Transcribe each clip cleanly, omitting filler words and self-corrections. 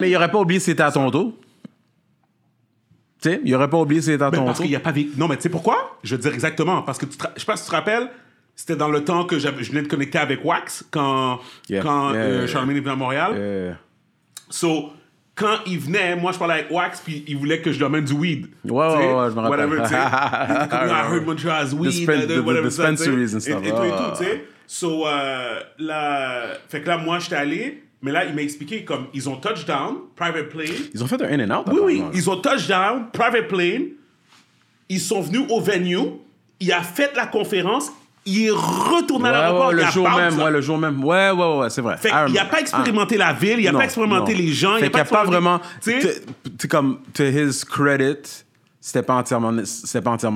Mais il n'aurait pas oublié si c'était à ton tour. Tu sais, il n'aurait pas oublié si c'était à ton tour. Parce qu'il n'y a pas vécu. Non, mais tu sais pourquoi? Je veux dire exactement. Parce que je sais pas si tu te rappelles, c'était dans le temps que je venais de connecter avec Wax quand Charmaine est venue à Montréal. So, quand il venait, moi je parlais avec Wax, puis il voulait que je lui amène du weed. Ouais, je me rappelle. Whatever, tu sais. I heard Montreal's weed, whatever, dispensaries and stuff. Et tout, tu sais. So, là, fait que là, moi j'étais allé. Mais là, il m'a expliqué comme ils ont touchdown, private plane. Ils ont fait un in and out. Oui. Ils ont touchdown, private plane. Ils sont venus au venue. Il a fait la conférence. Il est retourné à l'aéroport. Le jour même. Ouais, c'est vrai. Fait qu'il n'a pas expérimenté la ville. Il n'a pas expérimenté les gens. Fait qu'il n'y a pas vraiment... T'sais, comme, to his credit, c'était pas entièrement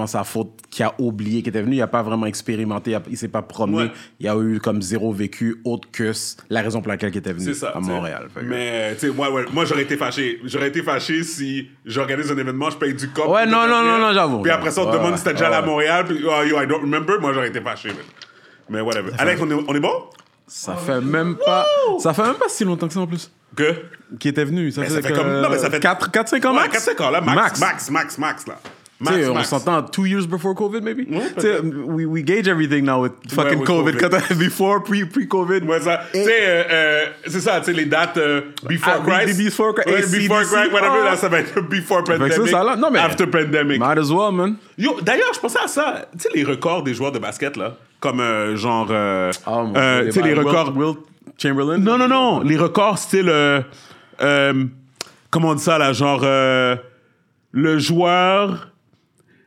sa faute qu'il a oublié qu'il était venu. Il n'a pas vraiment expérimenté. Il ne s'est pas promené. Ouais. Il a eu comme zéro vécu autre que la raison pour laquelle il était venu à Montréal. Mais tu sais, moi, j'aurais été fâché. J'aurais été fâché si j'organise un événement, je paye du cop. Ouais, non, j'avoue. Puis après ça, on te demande si t'es déjà allé à Montréal. Puis, I don't remember. Moi, j'aurais été fâché. Mais whatever. Alex, on est bon? Ça fait même pas si longtemps que ça en plus. Que? Qui était venu. Ça fait 4-5 ans max. Ouais, 4-5 ans, là, max, là. Max. On s'entend 2 years before COVID, maybe? Ouais, we gauge everything now with fucking COVID. Before, pre-COVID. Ouais, c'est ça, tu sais, les dates before Christ. Before Christ, whatever, là, ça va être before pandemic, after pandemic. Might as well, man. Yo, d'ailleurs, je pensais à ça. Tu sais, les records des joueurs de basket, là, comme genre... tu sais, les records... Chamberlain? Non. Les records, style... comment on dit ça, là? Genre, le joueur...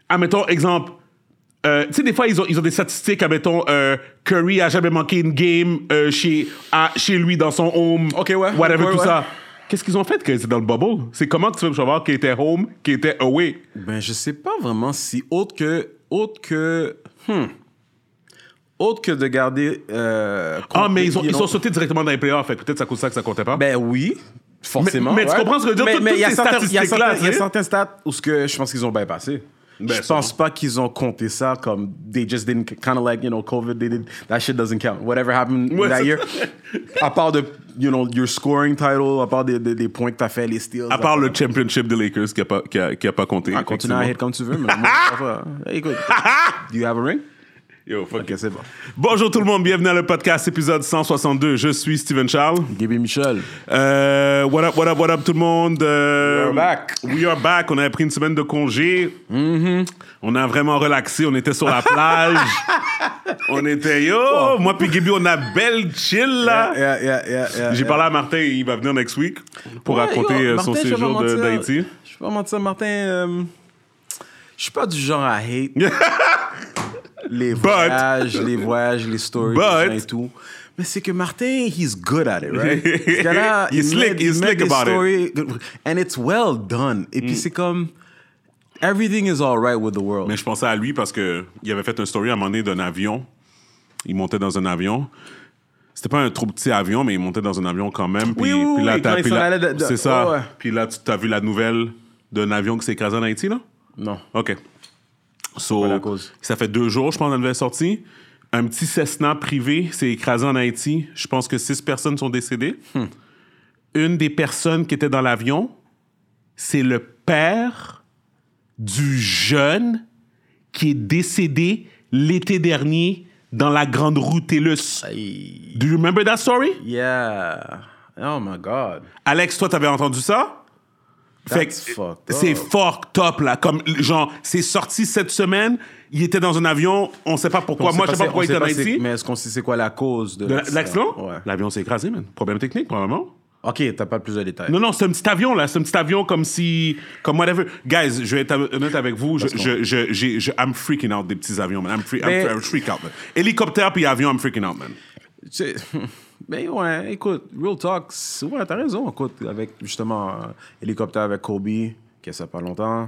Admettons, exemple... tu sais, des fois, ils ont des statistiques. Admettons, Curry a jamais manqué une game chez lui, dans son home. OK, ouais. Whatever, tout ça. Qu'est-ce qu'ils ont fait que c'est dans le bubble? C'est comment tu veux savoir qu'il était home, qu'il était away? Ben, je sais pas vraiment si autre que... Autre que de garder... mais ils sont sautés directement dans les playoffs. Fait peut-être ça cause ça que ça comptait pas. Ben oui, forcément. Mais tu comprends ce que je veux dire? Mais il y a certains stats où je pense qu'ils ont bypassé. Ben, je pense pas qu'ils ont compté ça comme they just didn't, kind of like, COVID, they did, that shit doesn't count. Whatever happened that year. À part de, your scoring title, à part des points que t'as fait, les steals. À part le championship des Lakers qui a pas compté. Continue à hit comme tu veux, mais moi, écoute, do you have a ring? Yo, fuck. Okay, c'est bon. Bonjour tout le monde, bienvenue à le podcast épisode 162. Je suis Steven Charles. Gaby Michel. What up tout le monde. We are back. On avait pris une semaine de congé. Mm-hmm. On a vraiment relaxé. On était sur la plage. On était moi puis Gaby, on a belle chill là. Yeah. J'ai parlé à Martin, il va venir next week pour raconter son séjour d'Haïti. Je suis pas mentir, Martin. Je suis pas du genre à hate. Les voyages, les stories, les gens et tout. Mais c'est que Martin, he's good at it, right? Ce gars-là, he's slick about it. And it's well done. Et puis c'est comme, everything is all right with the world. Mais je pensais à lui parce qu'il avait fait un story à un moment donné d'un avion. Il montait dans un avion. C'était pas un trop petit avion, mais il montait dans un avion quand même. Puis là, c'est ça. Puis là, tu as vu la nouvelle d'un avion qui s'est écrasé en Haïti, là? Non. OK. So, ça fait 2 jours, je pense, qu'on avait sorti. Un petit Cessna privé s'est écrasé en Haïti. Je pense que 6 personnes sont décédées. Une des personnes qui était dans l'avion, c'est le père du jeune qui est décédé l'été dernier dans la grande rue Télus. Do you remember that story? Yeah. Oh my God. Alex, toi, t'avais entendu ça? Fait que c'est fucked up, là. Comme, genre, c'est sorti cette semaine, il était dans un avion, on sait pas pourquoi. Moi, je sais pas pourquoi il était en Haïti. Mais est-ce qu'on sait c'est quoi la cause de l'accident? Ouais. L'avion s'est écrasé, man. Problème technique, probablement. OK, t'as pas plus de détails. Non, c'est un petit avion, là. C'est un petit avion comme si... Comme whatever. Guys, je vais être honnête avec vous. I'm freaking out des petits avions, man. I'm freak out, man. Hélicoptère puis avion, I'm freaking out, man. Ben ouais, écoute, real talk, ouais, t'as raison, écoute, avec justement hélicoptère avec Kobe, qui a ça pas longtemps,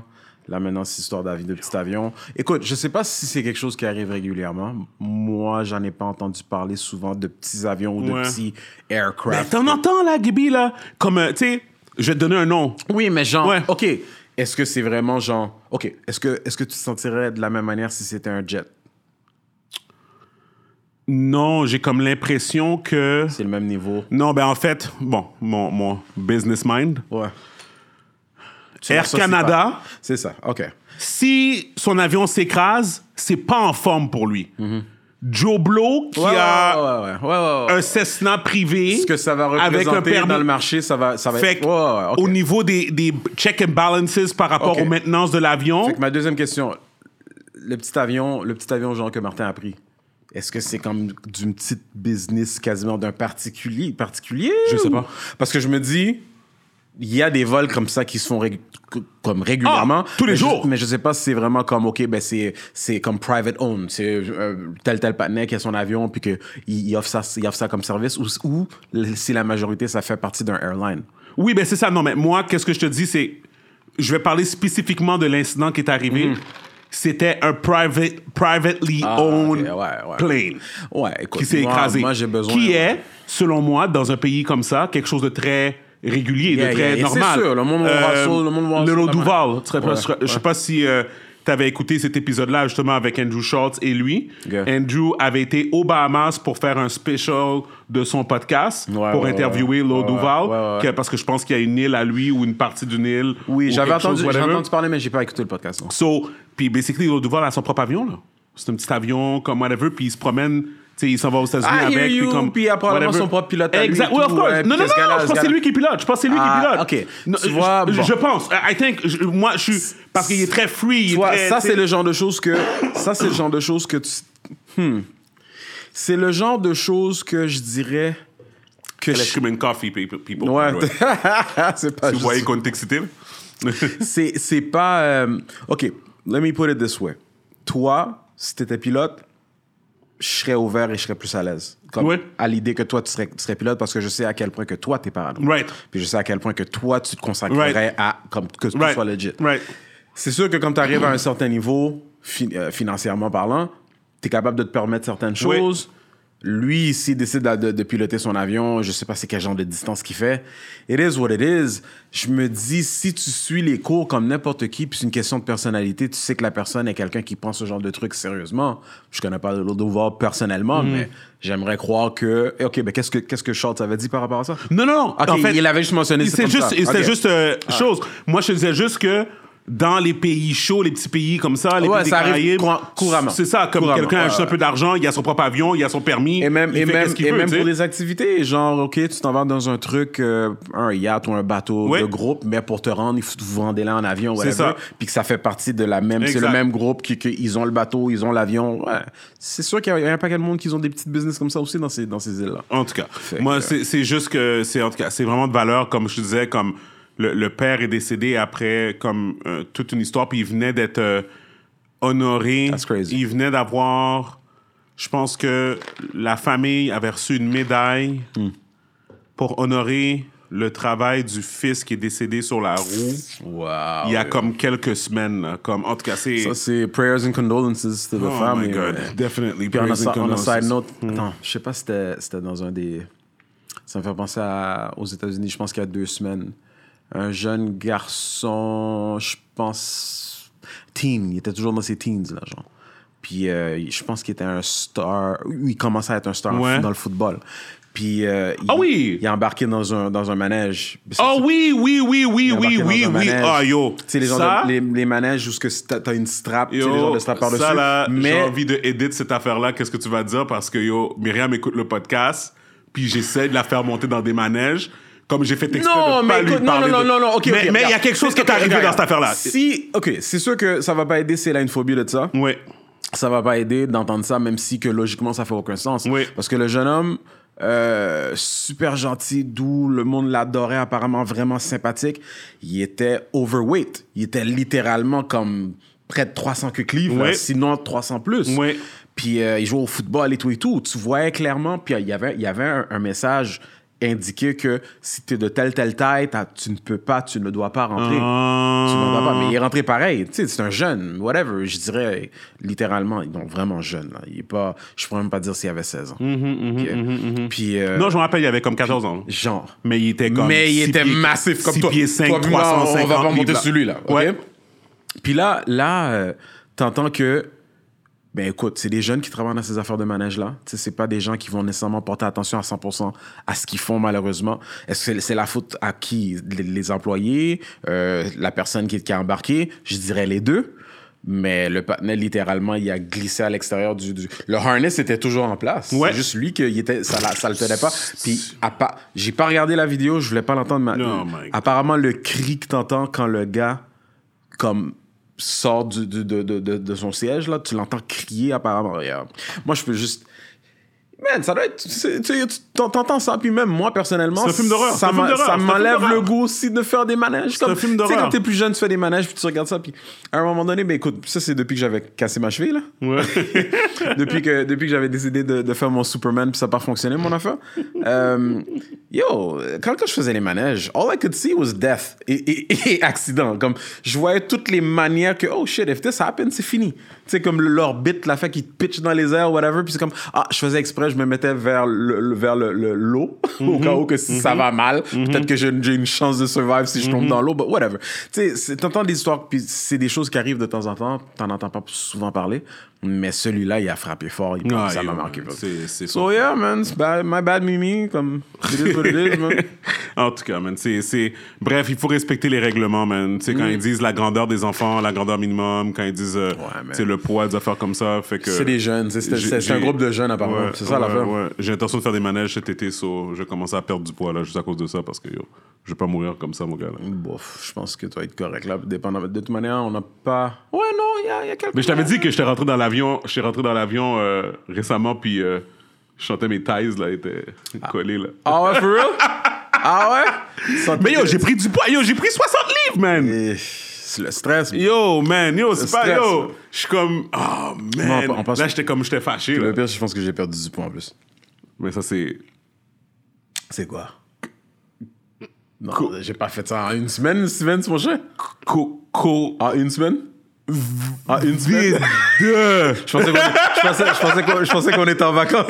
là maintenant c'est histoire d'avis de petit avion. Écoute, je sais pas si c'est quelque chose qui arrive régulièrement, moi j'en ai pas entendu parler souvent de petits avions ou de petits aircraft. Mais t'en entends là, Gibi, là, comme, tu sais, je vais te donner un nom. Oui, mais genre, OK, est-ce que c'est vraiment genre, OK, est-ce que tu te sentirais de la même manière si c'était un jet? Non, j'ai comme l'impression que... C'est le même niveau. Non, ben en fait, bon, mon business mind. Ouais. Air Canada. C'est ça, OK. Si son avion s'écrase, c'est pas en forme pour lui. Mm-hmm. Joe Blow, qui a un Cessna privé... Ce que ça va représenter avec un permis dans le marché, ça va fait être... okay. Au niveau des check and balances par rapport aux maintenances de l'avion... Fait que ma deuxième question, le petit avion genre que Martin a pris... Est-ce que c'est comme d'une petite business quasiment d'un particulier? Je sais pas. Parce que je me dis, il y a des vols comme ça qui se font comme régulièrement. Ah, tous les jours! Mais je sais pas si c'est vraiment comme, OK, ben c'est comme private owned. C'est tel patinet qui a son avion puis qu'il offre ça comme service. Ou si la majorité, ça fait partie d'un airline. Oui, ben c'est ça. Non, mais moi, qu'est-ce que je te dis, c'est... Je vais parler spécifiquement de l'incident qui est arrivé... Mm. C'était un privately owned plane qui s'est écrasé. Moi, j'ai besoin qui est, selon moi, dans un pays comme ça, quelque chose de très régulier, de très normal. C'est sûr, le monde le Lodouval. Je sais pas si tu avais écouté cet épisode-là, justement, avec Andrew Schultz et lui. Okay. Andrew avait été aux Bahamas pour faire un special de son podcast, pour interviewer Lodouval, parce que je pense qu'il y a une île à lui ou une partie d'une île. Oui, j'avais entendu parler, mais j'ai pas écouté le podcast. Non. So, puis, basically, Lodouval a son propre avion, là. C'est un petit avion, comme whatever, puis il se promène, tu sais, il s'en va aux États-Unis avec, puis comme... Puis il a probablement son propre pilote à lui. Exact, oui, of course. Non, je pense que c'est lui qui pilote. OK. Non, tu vois, je pense. I think, moi, je suis... Parce qu'il est très free. Tu vois, c'est le genre de choses que... Ça, c'est le genre de choses que tu... C'est le genre de choses que je dirais... que Cuban coffee, people. Ouais. C'est pas juste... Tu voyais qu'on est excité? C'est pas... OK. Let me put it this way. Toi, si t'étais pilote, je serais ouvert et je serais plus à l'aise. Comme à l'idée que toi, tu serais pilote parce que je sais à quel point que toi, t'es parano. Right. Puis je sais à quel point que toi, tu te consacrerais à comme, que tu sois legit. Right. C'est sûr que quand t'arrives à un certain niveau, financièrement parlant, t'es capable de te permettre certaines choses. Lui, ici, décide de piloter son avion. Je sais pas c'est quel genre de distance qu'il fait. It is what it is. Je me dis, si tu suis les cours comme n'importe qui, puis c'est une question de personnalité, tu sais que la personne est quelqu'un qui prend ce genre de truc sérieusement. Je connais pas Lodouval personnellement, mais j'aimerais croire que... OK, ben qu'est-ce que Schultz avait dit par rapport à ça? Non. Okay, en fait, il avait juste mentionné ça comme juste, ça. C'était juste chose. Moi, je disais juste que dans les pays chauds, les petits pays comme ça, les pays des Caraïbes, couramment. C'est ça, comme quelqu'un a juste un peu d'argent, il a son propre avion, il a son permis, il fait ce qu'il veut, pour les activités, genre, OK, tu t'en vas dans un truc, un yacht ou un bateau de groupe, mais pour te rendre, il faut vous rendre là en avion, whatever, c'est ça. Puis que ça fait partie de la même... Exact. C'est le même groupe, qu'ils ont le bateau, ils ont l'avion. Ouais. C'est sûr qu'il y a un paquet de monde qui ont des petites business comme ça aussi dans ces îles-là. En tout cas, c'est juste que c'est vraiment de valeur, comme je te disais, comme... Le père est décédé après comme toute une histoire, puis il venait d'être honoré. That's crazy. Il venait d'avoir... Je pense que la famille avait reçu une médaille pour honorer le travail du fils qui est décédé sur la roue. Wow. Il y a comme quelques semaines. Comme, en tout cas, c'est... Ça, c'est prayers and condolences to the family. Oh my God, definitely. Puis on a side note... Attends, je sais pas si c'était dans un des... Ça me fait penser aux États-Unis, je pense qu'il y a 2 semaines... Un jeune garçon, je pense, teen, il était toujours dans ses teens, là, genre. Puis je pense qu'il était un star, il commençait à être un star dans le football. Puis il a embarqué dans un manège. Oui. Ah, yo. Tu sais, les les manèges où t'as une strap, tu sais, les gens de strap par-dessus. Ça, là, mais... j'ai envie de edit cette affaire-là, qu'est-ce que tu vas dire? Parce que, Myriam écoute le podcast, puis j'essaie de la faire monter dans des manèges. Comme j'ai fait exprès de pas lui parler. Non, OK. Mais il y a quelque chose qui est arrivé dans cette affaire-là. C'est sûr que ça va pas aider, c'est l'inophobie de ça. Oui. Ça va pas aider d'entendre ça, même si que logiquement, ça fait aucun sens. Oui. Parce que le jeune homme, super gentil, doux, le monde l'adorait, apparemment vraiment sympathique, il était overweight. Il était littéralement comme près de 300 livres, sinon 300 plus. Oui. Puis il jouait au football et tout. Tu voyais clairement, puis il y avait un message... indiquer que si t'es de telle taille, tu ne dois pas rentrer. Tu ne dois pas, mais il est rentré pareil. Tu sais, c'est un jeune, whatever. Je dirais littéralement, donc vraiment jeune. Là. Il est pas, je pourrais même pas dire s'il avait 16 ans. Puis, non, je me rappelle, il avait comme 14 ans. Genre. Mais il était comme... Mais il était massif comme toi. 6 pieds 5, 350. On va pas monter sur lui, là. Okay? Ouais. Puis là t'entends que Ben écoute, c'est des jeunes qui travaillent dans ces affaires de manège-là. T'sais, c'est pas des gens qui vont nécessairement porter attention à 100% à ce qu'ils font, malheureusement. Est-ce que c'est la faute à qui? Les employés, la personne qui est embarquée? Je dirais les deux. Mais le patinet, littéralement, il a glissé à l'extérieur du... Le harness était toujours en place. Ouais. C'est juste lui que ça le tenait pas. Puis, j'ai pas regardé la vidéo, je voulais pas l'entendre. Non, apparemment, le cri que t'entends quand le gars, comme... sort de son siège, là, tu l'entends crier apparemment. Moi, je peux juste... Man, ça doit être... Tu t'entends ça, puis même moi, personnellement... C'est un film d'horreur. Ça m'enlève le goût aussi de faire des manèges. C'est un film d'horreur. Tu sais, quand t'es plus jeune, tu fais des manèges, puis tu regardes ça, puis à un moment donné, ben écoute, ça, c'est depuis que j'avais cassé ma cheville, là. Ouais. depuis que j'avais décidé de faire mon Superman, puis ça n'a pas fonctionné, mon affaire. Yo, quand je faisais les manèges, all I could see was death et accident. Comme, je voyais toutes les manières que, oh shit, if this happens, c'est fini. Tu sais, comme l'orbite, la fait qu'ils te pitchent dans les airs, whatever, puis c'est comme, ah, je faisais exprès, je me mettais vers le l'eau au cas où que si ça va mal, peut-être que j'ai une chance de survivre si je tombe dans l'eau, but whatever. Tu sais, t'entends des histoires, puis c'est des choses qui arrivent de temps en temps, t'en entends pas souvent parler, mais celui-là, il a frappé fort, ça m'a marqué. C'est so yeah, man, my bad Mimi, comme it is, man. En tout cas, man, c'est... Bref, il faut respecter les règlements, man. Tu sais, quand ils disent la grandeur des enfants, la grandeur minimum, quand ils disent ouais, le poids, des affaires comme ça, fait que... C'est des jeunes, c'est un groupe de jeunes, apparemment, ouais. C'est ça, la fin. Ouais. J'ai l'intention de faire des manèges cet été, so je vais commencer à perdre du poids là, juste à cause de ça, parce que je vais pas mourir comme ça, mon gars. Là. Bof, je pense que tu vas être correct là. Dépendant de toute manière, on n'a pas. Ouais, non, il y a quelques. Mais je t'avais dit que j'étais rentré dans l'avion récemment, puis je chantais mes ties là, étaient collés là. Ah ouais, for real? Ah ouais? Mais j'ai pris du poids, j'ai pris 60 livres, man. Et... le stress. Je suis comme... Oh, man. Non, là, j'étais fâché. Le pire, je pense que j'ai perdu du poids en plus. Mais ça, c'est... C'est quoi? Non, j'ai pas fait ça en une semaine, Steven, c'est mon chien. En une semaine? En une semaine? Je pensais qu'on était en vacances.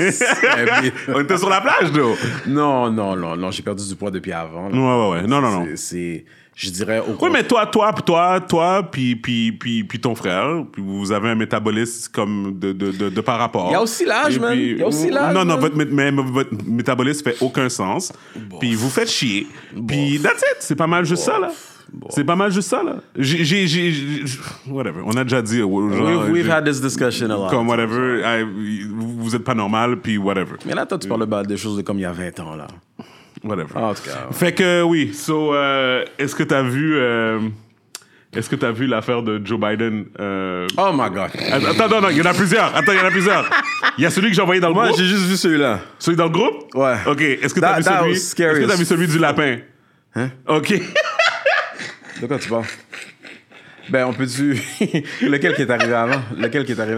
Puis, on était sur la plage, donc. Non, j'ai perdu du poids depuis avant. Là. Ouais. Non. C'est... Je dirais... Oui, mais toi, puis ton frère, puis vous avez un métabolisme comme de par rapport. Il y a aussi l'âge, man. Non, votre métabolisme fait aucun sens. Bon. Puis vous faites chier. Bon. Puis that's it. C'est pas mal juste ça, là. Bon. C'est pas mal juste ça, là. Whatever. On a déjà dit... We've had this discussion a lot. Comme whatever. Vous êtes pas normal, puis whatever. Mais là, toi, tu parles des choses de comme il y a 20 ans, là. Whatever. En tout cas. Fait que oui. So, est-ce que t'as vu l'affaire de Joe Biden? Oh my God. Attends, non, il y en a plusieurs. Il y a celui que j'ai envoyé dans le groupe. Moi, j'ai juste vu celui-là. Celui dans le groupe? Ouais. OK. Est-ce que t'as vu celui du lapin? Hein? OK. De quoi tu parles? Ben, on peut-tu... Lequel qui est arrivé avant?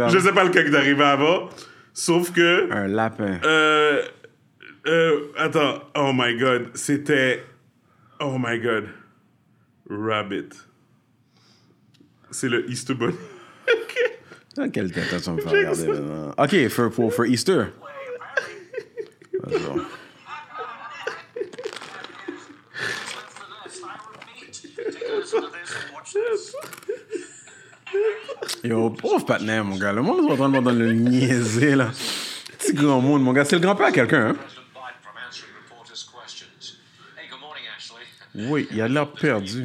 Je sais pas lequel qui est arrivé avant, sauf que... Un lapin. Attends, oh my God, c'était... Oh my God. Rabbit. C'est le Easter Bunny. OK. Quelle tentation me faire regarder là. OK, for Easter. Bonjour. Yo, pauvre patinet, mon gars. Le monde est en train de le niaiser, là. Petit grand monde, mon gars. C'est le grand-père à quelqu'un, hein? Oui, il a l'air perdu.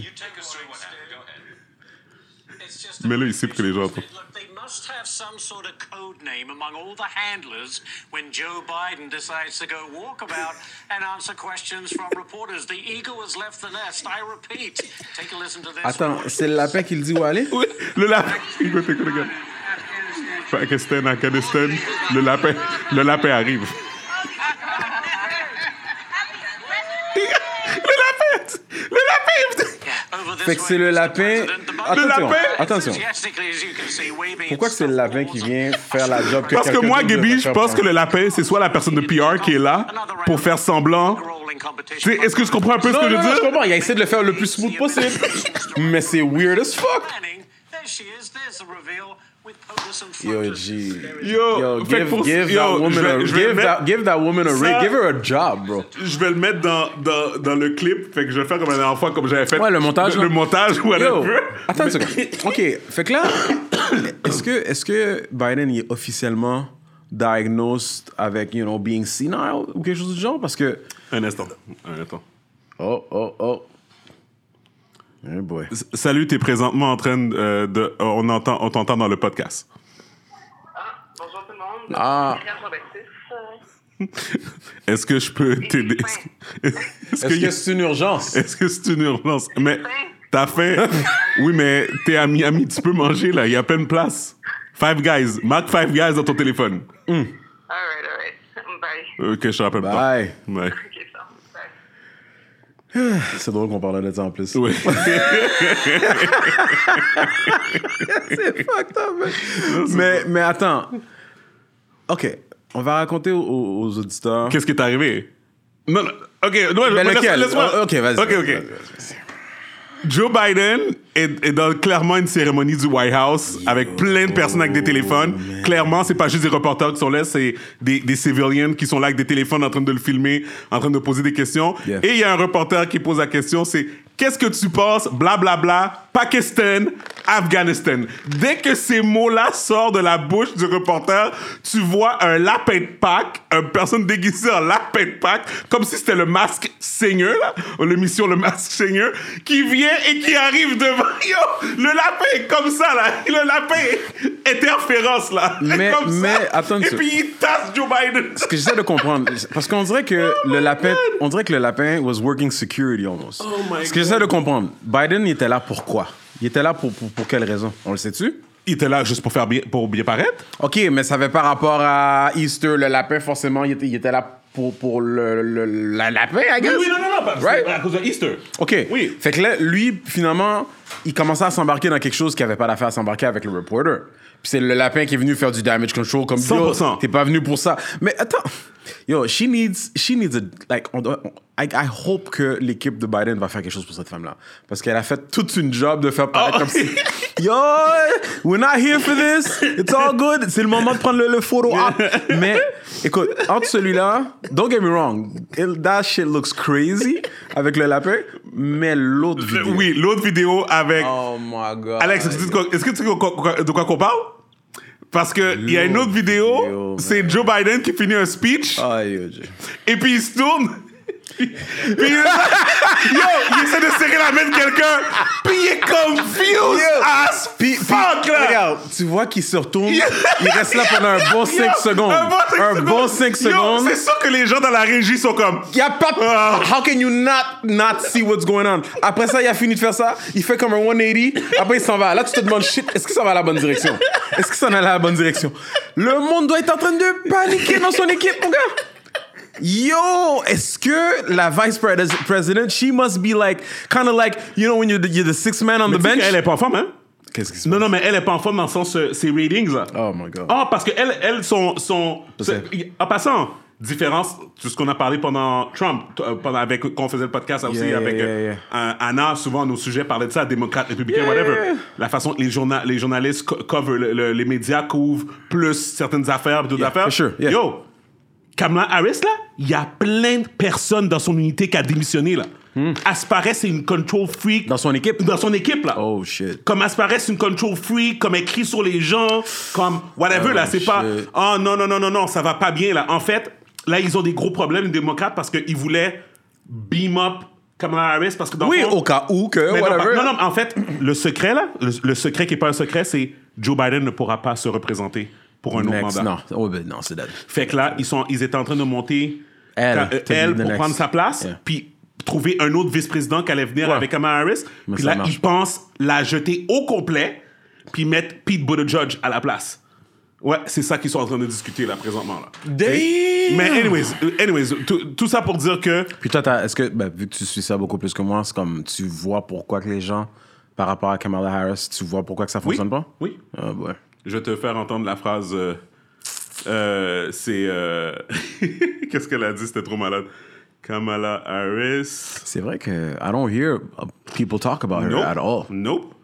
Mais là, il sait que les gens... They must have some sort of code name among all the handlers when Joe Biden decides to go walkabout and answer questions from reporters. The eagle has left the nest. I repeat. Take a listen to this. Attends, c'est le lapin qui le dit où aller? Oui, le lapin. Regarde. Pakistan, Afghanistan, le lapin arrive. Fait que c'est le lapin... Attention. Pourquoi que c'est le lapin qui vient faire la job que... Parce que moi, Gaby, je pense que le lapin, c'est soit la personne de PR qui est là pour faire semblant... T'sais, est-ce que je comprends un peu ce que je veux dire? Je comprends. Il a essayé de le faire le plus smooth possible. Mais c'est weird as fuck. Yo, G. Yo, give that woman a ring. Give her a job, bro. Je vais le mettre dans le clip. Fait que je vais le faire comme la dernière fois, comme j'avais fait. Ouais, le montage. Le montage, whatever. Attends une seconde. OK. Fait que là, Est-ce que Biden est officiellement diagnosed avec, you know, being senile ou quelque chose du genre? Parce que... Un instant. Oh. Hey boy. Salut, t'es présentement en train de... On t'entend dans le podcast. Ah, bonjour tout le monde. Ah. Est-ce que je peux t'aider? Est-ce que c'est une urgence? Est-ce que c'est une urgence? Mais t'as faim? Oui, mais t'es à Miami, tu peux manger là, il y a plein de place. Five Guys, marque Five Guys dans ton téléphone. Mm. All right. Bye. Ok, je te rappelle pas. Bye. C'est drôle qu'on parle de ça en plus. Oui. C'est fucked up. Mais attends. OK. On va raconter aux auditeurs. Qu'est-ce qui est arrivé? Non. OK. Non, laisse-moi. OK, vas-y. OK. Joe Biden est dans clairement une cérémonie du White House avec plein de personnes avec des téléphones. Man. Clairement, c'est pas juste des reporters qui sont là, c'est des civilians qui sont là avec des téléphones en train de le filmer, en train de poser des questions. Yeah. Et il y a un reporter qui pose la question, c'est « Qu'est-ce que tu penses? Blablabla, Pakistan, Afghanistan. » Dès que ces mots-là sortent de la bouche du reporter, tu vois un lapin de Pâques, une personne déguisée en lapin de Pâques, comme si c'était le masque seigneur, là, l'émission Le Masque Seigneur, qui vient et qui arrive devant. Yo, le lapin est comme ça, là. Le lapin est interférence, là. Mais attends. Et puis il tasse Joe Biden. Ce que j'essaie de comprendre, parce qu'on dirait que le lapin was working security almost. Oh my God. Ce que j'essaie de comprendre, Biden était là pourquoi? Il était là pour quelle raison? On le sait-tu? Il était là juste pour bien paraître. OK, mais ça avait pas rapport à Easter, le lapin, forcément, il était là pour le lapin, I guess? Oui, non. Right? À cause de Easter. OK. Oui. Fait que là, lui, finalement, il commençait à s'embarquer dans quelque chose qui n'avait pas d'affaire à s'embarquer avec le reporter. Puis c'est le lapin qui est venu faire du damage control comme 100%. T'es pas venu pour ça. Mais attends. Yo, she needs a... Like, I hope que l'équipe de Biden va faire quelque chose pour cette femme-là. Parce qu'elle a fait toute une job de faire paraître comme si... Yo, we're not here for this. It's all good. C'est le moment de prendre le photo op. Mais, écoute, entre celui-là... Don't get me wrong. That shit looks crazy avec le lapin. Mais l'autre vidéo... Oui, l'autre vidéo avec... Oh my God. Alex, est-ce que tu sais de quoi qu'on parle? Parce qu'il y a une autre vidéo, c'est Joe Biden qui finit un speech. Ah, yo, Dieu. Et puis il se tourne. Puis il essaie de serrer la main de quelqu'un. Puis il est confused as fuck là. Regarde, tu vois qu'il se retourne. Il reste là pendant un bon 5 secondes. Un bon 5 secondes. C'est sûr que les gens dans la régie sont comme... Y'a pas... How can you not see what's going on? Après ça, il a fini de faire ça. Il fait comme un 180. Après, il s'en va. Là, tu te demandes, shit, est-ce qu'il s'en va à la bonne direction? Est-ce qu'il s'en va à la bonne direction? Le monde doit être en train de paniquer dans son équipe, mon gars. Yo, est-ce que la vice president, she must be like, kind of like, you know, when you're the sixth man on the bench? Elle est pas en forme, hein? Qu'est-ce qui se passe? Non, mais elle est pas en forme dans le sens, ses ratings, là. Oh my God. Ah, parce que elle son en passant, différence de ce qu'on a parlé pendant Trump, quand on faisait le podcast aussi avec Anna, souvent nos sujets parlaient de ça, démocrate, républicain, whatever. La façon que les journalistes couvrent, les médias couvrent plus certaines affaires, d'autres affaires. For sure. Yeah. Yo! Kamala Harris, là, il y a plein de personnes dans son unité qui a démissionné, là. Asparais, c'est une control freak. Dans son équipe, là. Oh, shit. Comme Asparais, c'est une control freak, comme elle crie sur les gens, comme whatever, là. C'est shit. Pas, oh, non, ça va pas bien, là. En fait, là, ils ont des gros problèmes, les démocrates, parce qu'ils voulaient beam up Kamala Harris, parce que dans le fond, au cas où, que, whatever. Non, en fait, le secret, là, le secret qui est pas un secret, c'est Joe Biden ne pourra pas se représenter pour un autre mandat. Non, c'est dead. Fait que là, ils étaient en train de monter elle pour prendre sa place, puis trouver un autre vice-président qui allait venir avec Kamala Harris. Puis là, ils pensent la jeter au complet, puis mettre Pete Buttigieg à la place. Ouais, c'est ça qu'ils sont en train de discuter là présentement. Là. Mais anyways, tout ça pour dire que... Puis toi, est-ce que, vu que tu suis ça beaucoup plus que moi, c'est comme tu vois pourquoi que les gens, par rapport à Kamala Harris, tu vois pourquoi que ça fonctionne pas? Oui. Ah, ouais. Je vais te faire entendre la phrase. Qu'est-ce qu'elle a dit? C'était trop malade. Kamala Harris. C'est vrai que I don't hear people talk about her at all. Nope.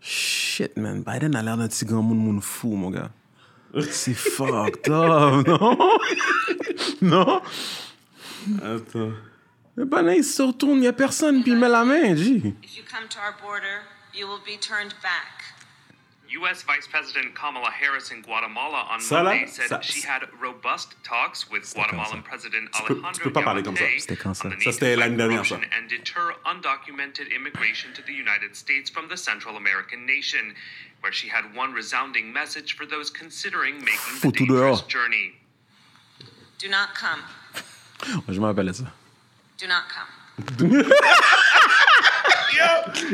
Shit, man. Biden a l'air d'un petit grand monde fou, mon gars. C'est fucked up, non? Non? Attends. Le banane, il se retourne, il n'y a personne, puis il met la main, G. If you come to our border, you will be turned back. U.S. Vice President Kamala Harris in Guatemala on Monday said she had robust talks with Guatemalan President Alejandro Yamatei on the need to fight corruption and deter undocumented immigration to the United States from the Central American nation, where she had one resounding message for those considering making the dangerous journey. Do not come. Je me rappelle ça. Do not come.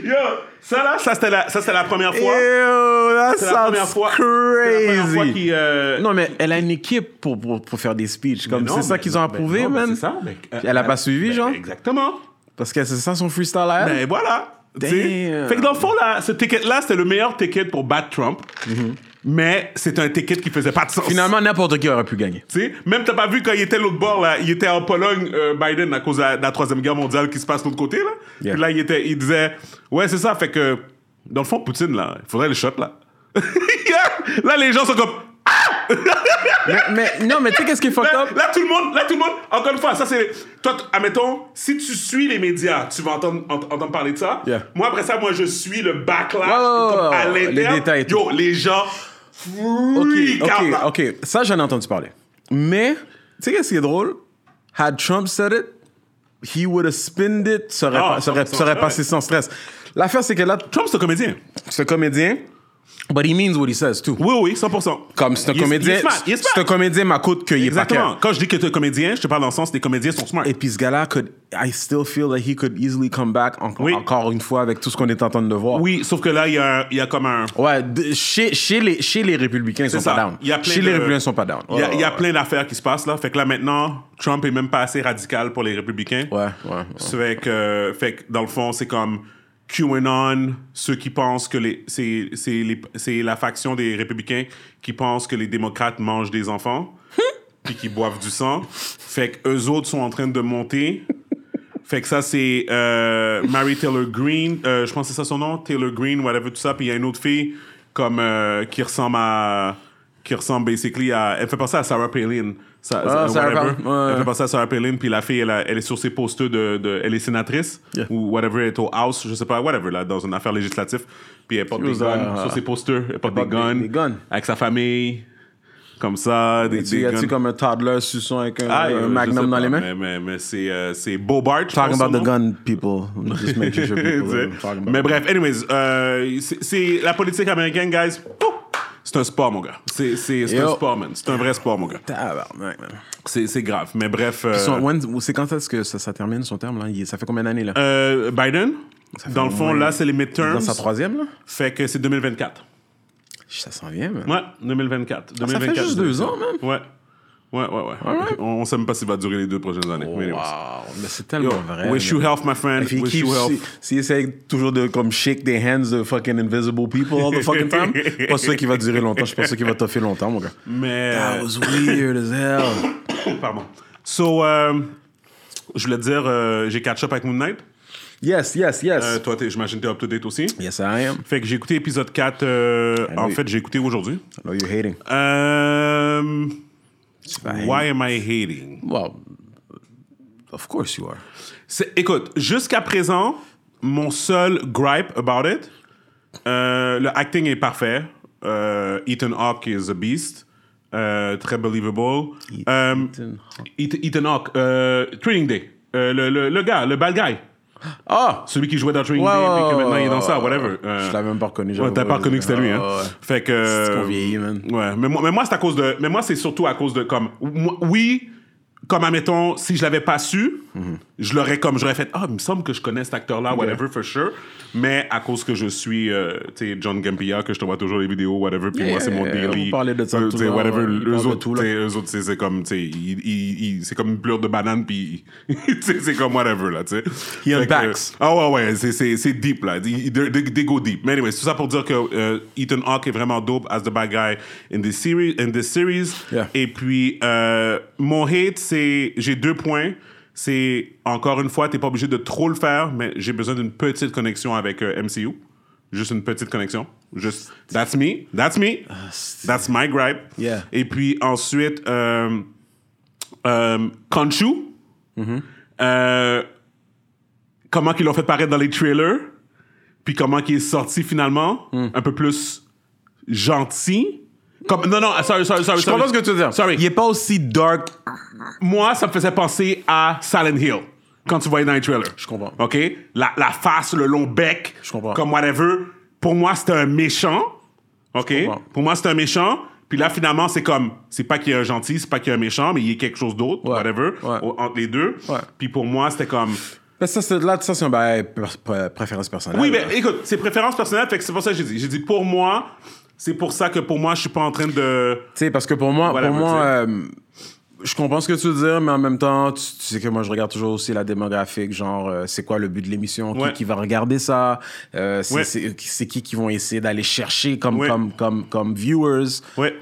Yo, ça c'était la première fois. Yo, that's crazy. La première fois qui, non mais elle a une équipe pour faire des speeches comme non, c'est ça qu'ils ont approuvé non, man. C'est ça, mais, elle a pas suivi genre. Exactement. Parce que c'est ça son freestyle là. Ben voilà. Fait que dans le fond là, ce ticket là, c'était le meilleur ticket pour battre Trump. Mm-hmm. Mais c'est un ticket qui faisait pas de sens. Finalement, n'importe qui aurait pu gagner. T'sais, même t'as pas vu quand il était l'autre bord, là, il était en Pologne, Biden, à cause de la Troisième Guerre mondiale qui se passe de l'autre côté. Là. Yeah. Puis là, il disait, ouais, c'est ça, fait que, dans le fond, Poutine, là, il faudrait le shot, là. Là, les gens sont comme, ah! mais non, mais tu sais qu'est-ce qui est fucked up? Là, tout le monde, encore une fois, ça c'est... Toi, admettons, si tu suis les médias, tu vas entendre parler de ça. Yeah. Moi, après ça, je suis le backlash comme à l'intérieur. Les détails. Yo, les gens... OK. Ça, j'en ai entendu parler. Mais, tu sais qu'est-ce qui est drôle? Had Trump said it, he would have spinned it, serait passé sans stress. L'affaire, c'est que là... Trump, c'est un comédien. But he means what he says, too. Oui, 100%. Comme c'est un comédien. C'est un comédien, ma cote, qu'il est pas clair. Exactement. Quand je dis que tu es un comédien, je te parle dans le sens des comédiens sont smart. Et puis ce gars-là, I still feel that he could easily come back encore une fois avec tout ce qu'on est en train de voir. Oui, sauf que là, il y a comme un... Ouais, chez les républicains, ils sont pas down. Chez les républicains, ils sont pas down. Il y a plein d'affaires qui se passent, là. Fait que là, maintenant, Trump est même pas assez radical pour les républicains. Ouais. Fait que, dans le fond, c'est comme... QAnon, ceux qui pensent que c'est la faction des républicains qui pensent que les démocrates mangent des enfants puis qui boivent du sang. Fait que eux autres sont en train de monter. Fait que ça, c'est Marjorie Taylor Greene. Je pense que c'est ça son nom. Taylor Greene, whatever, tout ça. Puis il y a une autre fille comme, qui ressemble basically à... Elle fait penser à Sarah Palin. Elle fait penser à Sarah Palin, puis la fille, elle est sur ses posters elle est sénatrice, ou whatever, elle est au House, je sais pas, whatever, là, dans une affaire législative, puis elle porte des guns sur ses posters, elle porte des guns, avec sa famille, comme ça, y a-tu comme un toddler suçon avec un magnum dans les mains? Mais c'est Bobart. Talking about the gun, people. Just make sure people. Mais bref, anyways, c'est la politique américaine, guys. C'est un sport, mon gars. C'est un sport, man. C'est un vrai sport, mon gars. C'est grave. Mais bref... C'est quand est-ce que ça termine, son terme, là? Ça fait combien d'années, là? Biden, dans le fond, là, c'est les midterms. Dans sa troisième, là? Fait que c'est 2024. Ça s'en vient, man. Ouais, 2024. Ah, ça fait juste 2 ans, man. Ouais. Right. On sait même pas s'il va durer les 2 prochaines années. Oh, wow, mais c'est tellement vrai. Wish you health, my friend. Wish you health. S'il essaie toujours de comme shake the hands of fucking invisible people all the fucking time, pas sûr qu'il va durer longtemps. Je pense qu'il va toffer longtemps, mon gars. Mais that was weird as hell. Pardon. So, je voulais te dire, j'ai catch up avec Moon Knight. Yes. Toi, j'imagine que t'es up-to-date aussi. Yes, I am. Fait que j'ai écouté épisode 4. J'ai écouté aujourd'hui. I know you're hating. Why am I hating? Well, of course you are. Écoute, jusqu'à présent, mon seul gripe about it, le acting est parfait. Ethan Hawke is a beast. Très believable. Ethan Hawke, Training Day. Le gars, le bad guy. Ah! Celui qui jouait dans Training Day et que maintenant il est dans ça, whatever. Je l'avais même pas reconnu. Ouais, t'avais pas reconnu que c'était lui, hein. Fait que... C'est trop vieilli, man. Ouais, mais moi, c'est à cause de... Mais moi, c'est surtout à cause de, comme... Comme, admettons, si je l'avais pas su, j'aurais fait... Ah, il me semble que je connais cet acteur-là, whatever, for sure. Mais à cause que je suis, tu sais, John Gambia, que je te vois toujours les vidéos, whatever, puis moi, c'est mon daily... Vous parlez de ça tout là. Whatever, eux autres, c'est comme, tu sais, c'est comme une pleure de banane, puis, tu sais, c'est comme whatever, là, tu sais. Il y a un backs. Ah ouais, c'est deep, là. They go deep. Mais anyway, c'est tout ça pour dire que Ethan Hawke est vraiment dope as the bad guy in this series. Et puis, mon hate, j'ai 2 points. C'est, encore une fois, t'es pas obligé de trop le faire, mais j'ai besoin d'une petite connexion avec MCU. Juste une petite connexion. Juste, that's me. That's my gripe. Yeah. Et puis ensuite, Kanchu. Comment qu'ils l'ont fait paraître dans les trailers, puis comment qu'il est sorti finalement, un peu plus gentil. Comme, non, non, sorry. Je comprends ce que tu veux dire. Sorry. Il est pas aussi dark. Moi, ça me faisait penser à Silent Hill. Quand tu voyais dans les trailers. Je comprends. OK? La face, le long bec. Je comprends. Comme whatever. Pour moi, c'était un méchant. OK? Pour moi, c'était un méchant. Puis là, finalement, c'est comme... C'est pas qu'il y a un gentil, c'est pas qu'il y a un méchant, mais il y a quelque chose d'autre, ouais, whatever, ouais, entre les deux. Ouais. Puis pour moi, c'était comme... Mais ça, c'est un bail préférence personnelle. Oui, mais écoute, c'est préférence personnelle, fait que c'est pour ça que j'ai dit. J'ai dit, pour moi... C'est pour ça que pour moi, je suis pas en train de... Tu sais, parce que pour moi... Voilà, pour moi je comprends ce que tu veux dire, mais en même temps, tu sais que moi, je regarde toujours aussi la démographique, genre, c'est quoi le but de l'émission, ouais, qui va regarder ça, ouais, c'est qui vont essayer d'aller chercher comme, ouais, comme viewers. Il ouais,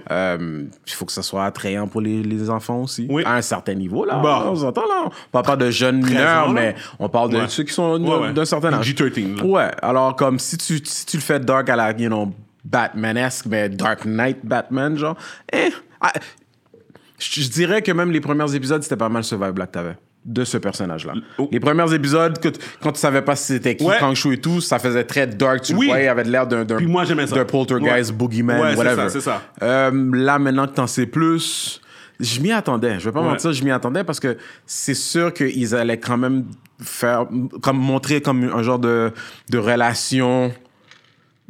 faut que ça soit attrayant pour les enfants aussi, ouais, à un certain niveau, là. Bon. On s'entend, là. On parle pas de jeunes mineurs, mais on parle de ouais, ceux qui sont ouais, ouais, d'un certain âge. PG-13. Là. Ouais, alors comme si tu le fais dark à la, you know, Batman-esque, mais Dark Knight Batman, genre. Je dirais que même les premiers épisodes, c'était pas mal ce vibe-là que t'avais, de ce personnage-là. Oh. Les premiers épisodes, quand tu savais pas si c'était qui, ouais, Kanchu et tout, ça faisait très dark, tu oui, le voyais, avait l'air d'un poltergeist, ouais, boogeyman, ouais, whatever. C'est ça. Là, maintenant que t'en sais plus, je m'y attendais. Je vais pas ouais, mentir, je m'y attendais parce que c'est sûr qu'ils allaient quand même faire, comme montrer comme un genre de relation...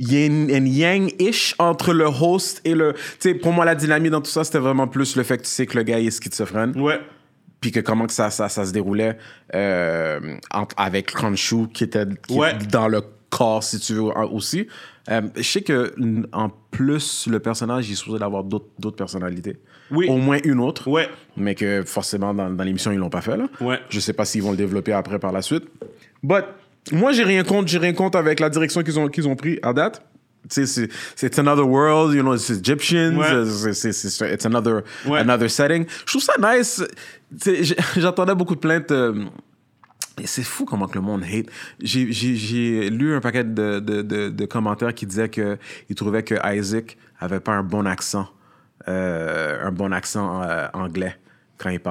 yin and yang-ish entre le host et le... Tu sais, pour moi, la dynamique dans tout ça, c'était vraiment plus le fait que tu sais que le gars est schizophrène. Ouais. Puis que comment que ça se déroulait avec Kanchu qui était ouais, dans le corps, si tu veux, aussi. Je sais que en plus, le personnage, il est supposé d'avoir d'autres personnalités. Oui. Au moins une autre. Ouais. Mais que forcément, dans l'émission, ils l'ont pas fait, là. Ouais. Je sais pas s'ils vont le développer après par la suite. But... Moi, j'ai rien contre avec la direction qu'ils ont pris à date. C'est another world, you know, it's Egyptians, ouais, it's another, ouais, another setting. Je trouve ça nice. J'entendais beaucoup de plaintes. Et c'est fou comment que le monde hate. J'ai lu un paquet de commentaires qui disaient qu'ils trouvaient que Isaac avait pas un bon accent, anglais. Quand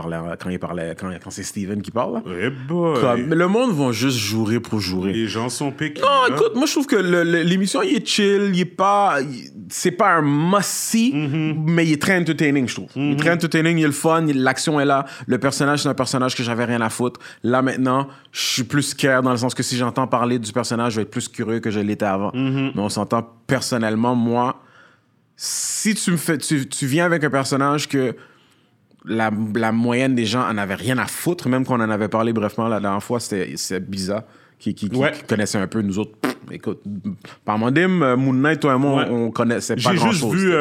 c'est Steven qui parle. Eh ben. Le monde va juste jouer pour jouer. Les gens sont piqués. Non, là. Écoute, moi je trouve que l'émission, il est chill, il est pas. C'est pas un must-see, mm-hmm, mais il est très entertaining, je trouve. Mm-hmm. Il est très entertaining, il est le fun, l'action est là. Le personnage, c'est un personnage que j'avais rien à foutre. Là maintenant, je suis plus scared dans le sens que si j'entends parler du personnage, je vais être plus curieux que je l'étais avant. Mm-hmm. Mais on s'entend personnellement, moi, si tu viens avec un personnage que. La moyenne des gens en avait rien à foutre, même qu'on en avait parlé brièvement la dernière fois, c'était bizarre. Ouais, qui connaissait un peu, nous autres, pff, écoute, par mon dîme, Moon Knight, toi et moi, ouais, on connaissait pas grand-chose. J'ai juste vu,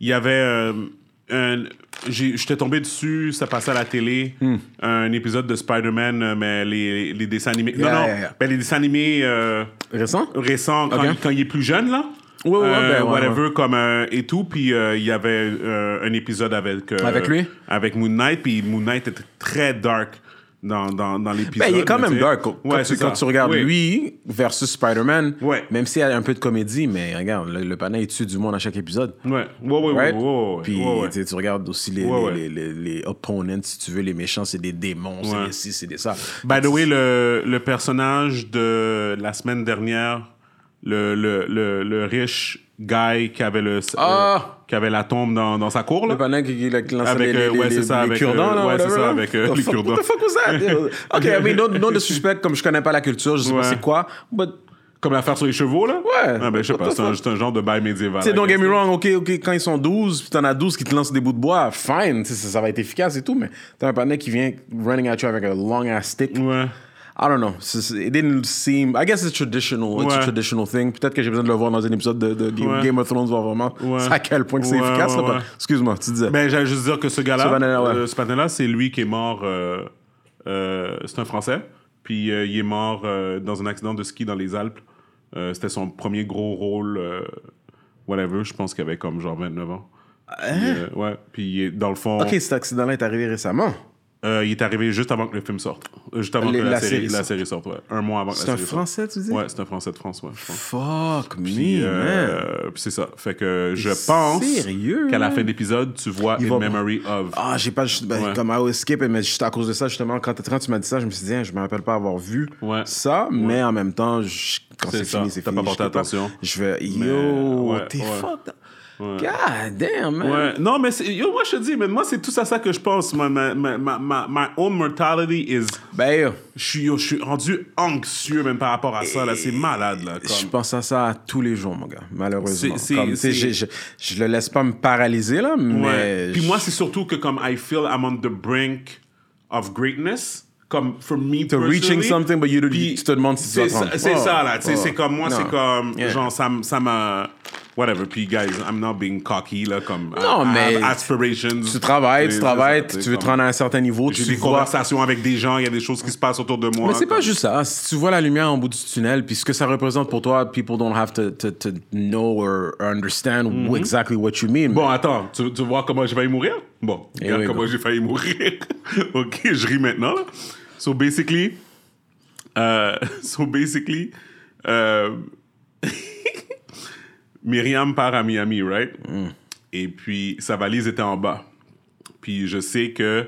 il y avait, j'étais tombé dessus, ça passait à la télé, un épisode de Spider-Man, mais les dessins animés. Yeah, non. Ben, les dessins animés... Récents, quand il est plus jeune, là. Ouais, whatever, ouais, comme et tout. Puis il y avait un épisode avec lui, avec Moon Knight. Puis Moon Knight était très dark dans l'épisode. Ben, il est quand même dark. Ouais, quand tu regardes, oui, lui versus Spider-Man, ouais, même s'il y a un peu de comédie, mais regarde, le panel est dessus du monde à chaque épisode. Ouais. Puis tu regardes aussi les opponents, si tu veux, les méchants, c'est des démons, ouais, c'est des ci, c'est des ça. By the way, le personnage de la semaine dernière... Le riche guy qui avait qui avait la tombe dans sa cour là. Le panneau qui lançait les cure-dents là. Ouais, c'est ça, avec les cure-dents. What the fuck was that? OK, I mean, non de suspect, comme je connais pas la culture, je sais pas c'est quoi, but... Comme l'affaire sur les chevaux, là? Ouais. Ah, ben, je sais pas, c'est juste un genre de bail médiéval. T'sais, don't get me wrong, OK, quand ils sont 12, pis t'en as 12 qui te lancent des bouts de bois, fine, ça va être efficace et tout, mais t'as un panneau qui vient running at you avec a long ass stick. Ouais. I don't know. It didn't seem... I guess it's traditional. Ouais. It's a traditional thing. Peut-être que j'ai besoin de le voir dans un épisode de ouais, Game of Thrones, voir vraiment à quel point que c'est efficace. Ouais. Là, excuse-moi, tu disais. Ben, j'allais juste dire que ce panel-là, c'est lui qui est mort... c'est un Français. Puis il est mort dans un accident de ski dans les Alpes. C'était son premier gros rôle. Whatever, je pense qu'il avait comme genre 29 ans. Hein? Ouais. Puis dans le fond... OK, cet accident-là est arrivé récemment. Il est arrivé juste avant que le film sorte. Juste avant que la série sorte, ouais. Un mois avant que la série sorte. C'est un Français, tu dis? Ouais, c'est un Français de France, ouais, je pense. Fuck me, man. Puis c'est ça. Fait que je pense qu'à la fin de l'épisode, tu vois In Memory of... Ah, j'ai pas... Comme I was skip, mais juste à cause de ça, justement, quand tu m'as dit ça, je me suis dit, je me rappelle pas avoir vu ça, mais en même temps, quand c'est fini, c'est fini. T'as pas porté attention. Je vais, yo, t'es fort. God damn, man. Ouais. Non, mais yo, moi, je te dis, mais moi, c'est tout ça que je pense. My own mortality is... Ben, yo. Je suis rendu anxieux même par rapport à ça. Là. C'est malade, là. Comme... Je pense à ça tous les jours, mon gars, malheureusement. Comme, je le laisse pas me paralyser, là, mais... Ouais. Puis moi, c'est surtout que comme I feel I'm on the brink of greatness... Comme, for me to personally... reaching something, but you tu te demandes si tu vas prendre. C'est ça, là. C'est comme moi, c'est comme... Genre, ça m'a... Whatever. Puis, guys, I'm not being cocky, là, comme... Non, mais... I have aspirations. Tu travailles, tu veux te rendre à un certain niveau, tu des conversations avec des gens, il y a des choses qui se passent autour de moi. Mais c'est pas juste ça. Si tu vois la lumière en bout du tunnel, puis ce que ça représente pour toi, people don't have to know or understand exactly what you mean. Bon, attends, tu vois comment j'ai failli mourir? Bon, regarde comment j'ai failli mourir. OK, je ris maintenant, là. So basically, Myriam part à Miami, right? Et puis, sa valise était en bas. Puis, je sais que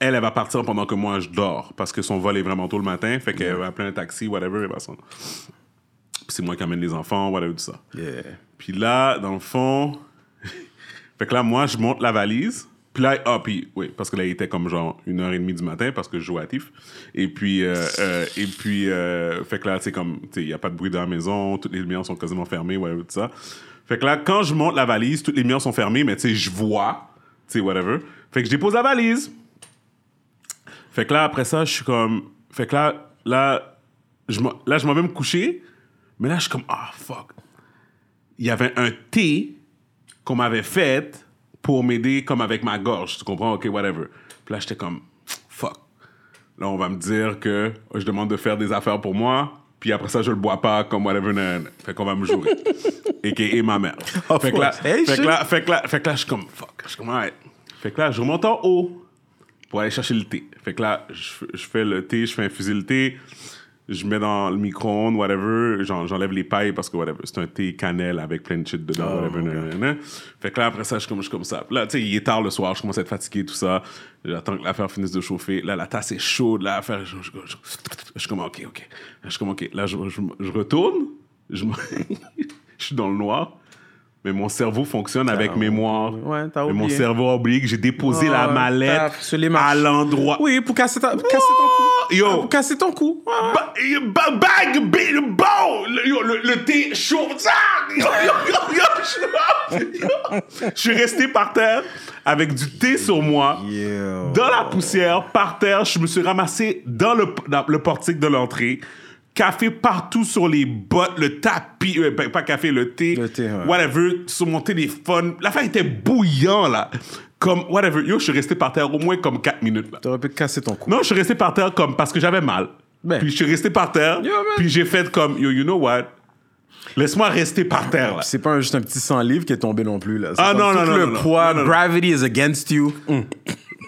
elle va partir pendant que moi, je dors. Parce que son vol est vraiment tôt le matin. Fait qu'elle va appeler un taxi, whatever. Et puis, c'est moi qui amène les enfants, whatever, tout ça. Yeah. Puis là, dans le fond... fait que là, moi, je monte la valise... Puis là, oui, parce que là, il était comme genre 1h30 du matin parce que je jouais à TIF. Et puis, fait que là, c'est comme, il n'y a pas de bruit dans la maison, toutes les lumières sont quasiment fermées, whatever, tout ça. Fait que là, quand je monte la valise, toutes les lumières sont fermées, mais tu sais, je vois, tu sais, whatever. Fait que je dépose la valise. Fait que là, après ça, je suis comme, fait que là, je m'en vais me coucher, mais là, je suis comme, fuck. Il y avait un thé qu'on m'avait fait pour m'aider comme avec ma gorge, tu comprends? OK, whatever. Puis là, j'étais comme, fuck. Là, on va me dire que je demande de faire des affaires pour moi, puis après ça, je le bois pas, comme whatever. Nan. Fait qu'on va me jouer. Et ma mère. Fait que là, je suis comme, fuck. Je suis comme, arrête. Fait que là, je remonte en haut pour aller chercher le thé. Fait que là, je fais le thé, je fais infuser le thé, je mets dans le micro-ondes, whatever, j'enlève les pailles parce que whatever, c'est un thé cannelle avec plein de shit dedans, whatever. Okay. Fait que là, après ça, je suis comme ça. Là, tu sais, il est tard le soir, je commence à être fatigué, tout ça. J'attends que l'affaire finisse de chauffer. Là, la tasse est chaude, là, l'affaire... Je suis comme, OK. Je suis comme, OK. Là, je retourne, je suis dans le noir, mais mon cerveau fonctionne avec mémoire. Ouais, t'as oublié. Mais mon cerveau a oublié que j'ai déposé la mallette à l'endroit. Oui, pour casser ton cou. Yo, casser ton cou. Le thé chaud. Je suis resté par terre avec du thé sur moi, dans la poussière, par terre. Je me suis ramassé dans le portique de l'entrée. Café partout sur les bottes, le tapis, pas café, le thé, whatever, sur mon téléphone. L'affaire était bouillante, là. Comme, whatever. Yo, je suis resté par terre au moins comme 4 minutes, là. T'aurais pu casser ton cou. Non, je suis resté par terre comme parce que j'avais mal. Ben. Puis je suis resté par terre, puis j'ai fait comme, yo, you know what? Laisse-moi rester par terre, là. C'est pas juste un petit 100 livres qui est tombé non plus, là. C'est le poids, gravity is against you.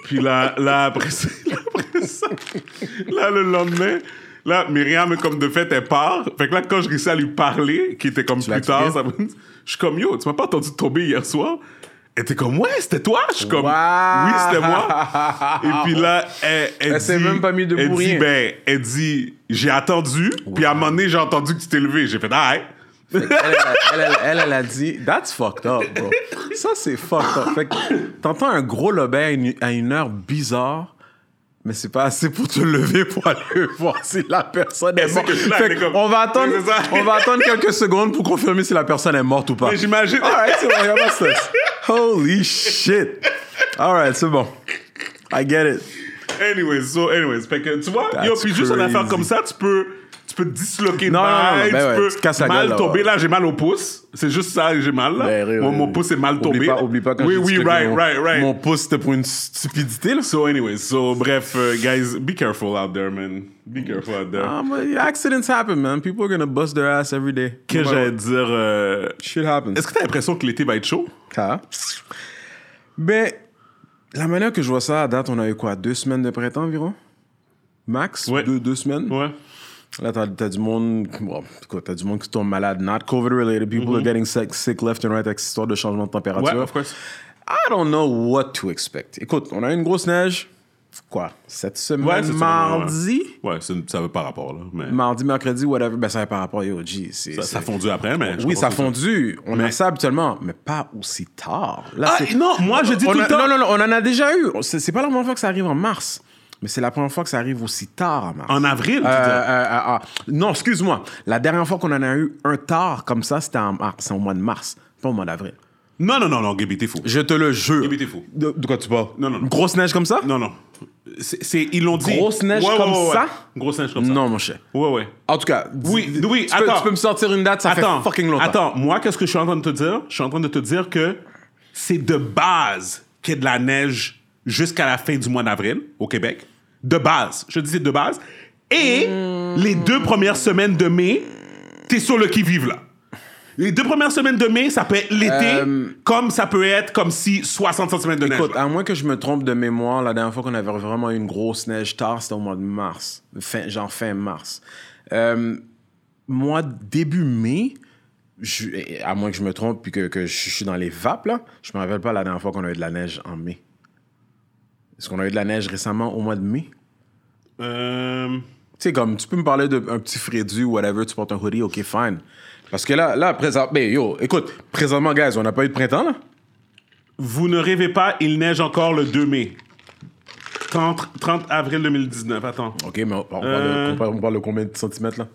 Puis là, après ça, le lendemain... Là, Myriam, comme de fait, elle part. Fait que là, quand je réussis à lui parler, qui était comme plus tard, je suis comme, yo, tu m'as pas entendu tomber hier soir? Elle était comme, ouais, c'était toi? Je suis comme, oui, c'était moi. Et puis là, elle s'est même pas mis debout. Elle dit, j'ai attendu, puis à un moment donné, j'ai entendu que tu t'es levé. J'ai fait, aïe. Elle a dit, that's fucked up, bro. Ça, c'est fucked up. Fait que t'entends un gros lobin à une heure bizarre. Mais c'est pas assez pour te lever pour aller voir si la personne est morte. On va attendre quelques secondes pour confirmer si la personne est morte ou pas. Mais j'imagine. All right, c'est bon, y'a pas ça. Holy shit. All right, c'est bon. I get it. Anyways, fait que tu vois, yo, puis juste une affaire comme ça, tu peux te disloquer. Tu peux mal tomber. Là, j'ai mal au pouce. C'est juste ça que j'ai mal, là. Mon pouce est mal tombé. Oublie pas quand right. Mon pouce, c'était pour une stupidité, là. So, bref, guys, be careful out there, man. Be careful out there. Accidents happen, man. People are gonna bust their ass every day. Qu'est-ce que j'allais dire? Shit happens. Est-ce que t'as l'impression que l'été va être chaud? Ben, la manière que je vois ça, à date, on a eu quoi? 2 semaines de printemps, environ? Max? Ouais. Deux semaines? Ouais. Là, t'as du monde... Bon, écoute, t'as du monde qui tombe malade. Not COVID-related. People are getting sick left and right avec cette histoire de changement de température. Ouais, of course. I don't know what to expect. Écoute, on a eu une grosse neige. quoi, cette semaine, mardi. Ouais, ça veut par rapport, là. Mais... mardi, mercredi, whatever, ben ça veut par rapport, yo, G. Ça a fondu après, mais... Oui, ça a fondu. On a ça habituellement, mais pas aussi tard. Là, non, moi, je dis tout le temps... Non, on en a déjà eu. C'est pas la première fois que ça arrive en mars. Mais c'est la première fois que ça arrive aussi tard, Martin. En avril, non, excuse-moi. La dernière fois qu'on en a eu un tard comme ça, c'était en mars, c'est au mois de mars, pas au mois d'avril. Non, Gaby, t'es fou. Je te le jure. Gaby, t'es fou. De quoi tu parles? Non. Grosse neige comme ça? Non. Ils l'ont dit. Grosse neige comme ça? Grosse neige comme ça. Non, mon cher. Ouais. En tout cas, oui, attends. Tu peux me sortir une date, ça fait fucking longtemps. Attends, moi, qu'est-ce que je suis en train de te dire? Je suis en train de te dire que c'est de base qu'il y a de la neige jusqu'à la fin du mois d'avril au Québec. De base. Je disais de base. Et les deux premières semaines de mai, t'es sur le qui-vive, là. Les deux premières semaines de mai, ça peut être l'été, comme ça peut être comme si 60 cm de neige. Écoute, à moins que je me trompe de mémoire, la dernière fois qu'on avait vraiment eu une grosse neige tard, c'était au mois de mars. Fin mars. Moi, début mai... à moins que je me trompe puis que je suis dans les vapes, là, je me rappelle pas la dernière fois qu'on a eu de la neige en mai. Est-ce qu'on a eu de la neige récemment au mois de mai? Tu sais, comme, tu peux me parler d'un petit frédu ou whatever, tu portes un hoodie, OK, fine. Parce que là présentement, guys, on n'a pas eu de printemps, là? Vous ne rêvez pas, il neige encore le 2 mai. 30 avril 2019, attends. OK, mais on parle de combien de centimètres, là?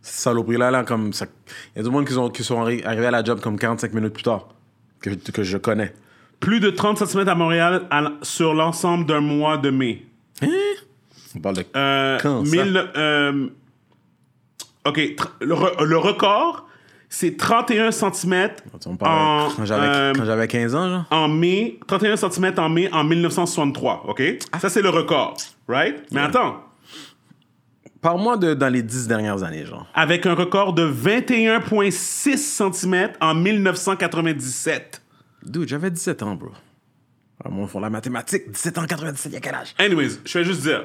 Cette saloperie-là, là, comme ça... Il y a du monde qui sont arrivés à la job comme 45 minutes plus tard, que je connais. Plus de 30 cm à Montréal sur l'ensemble d'un mois de mai. Hein? On parle de quand, ça? OK, le record, c'est 31 cm quand j'avais 15 ans, genre? En mai, 31 cm en mai en 1963, OK? Ah. Ça, c'est le record, right? Mais attends. Parle-moi dans les 10 dernières années, genre. Avec un record de 21,6 cm en 1997. Dude, j'avais 17 ans, bro. Moi, ils font la mathématique. 17 ans, 97, il y a quel âge? Anyways, je vais juste dire...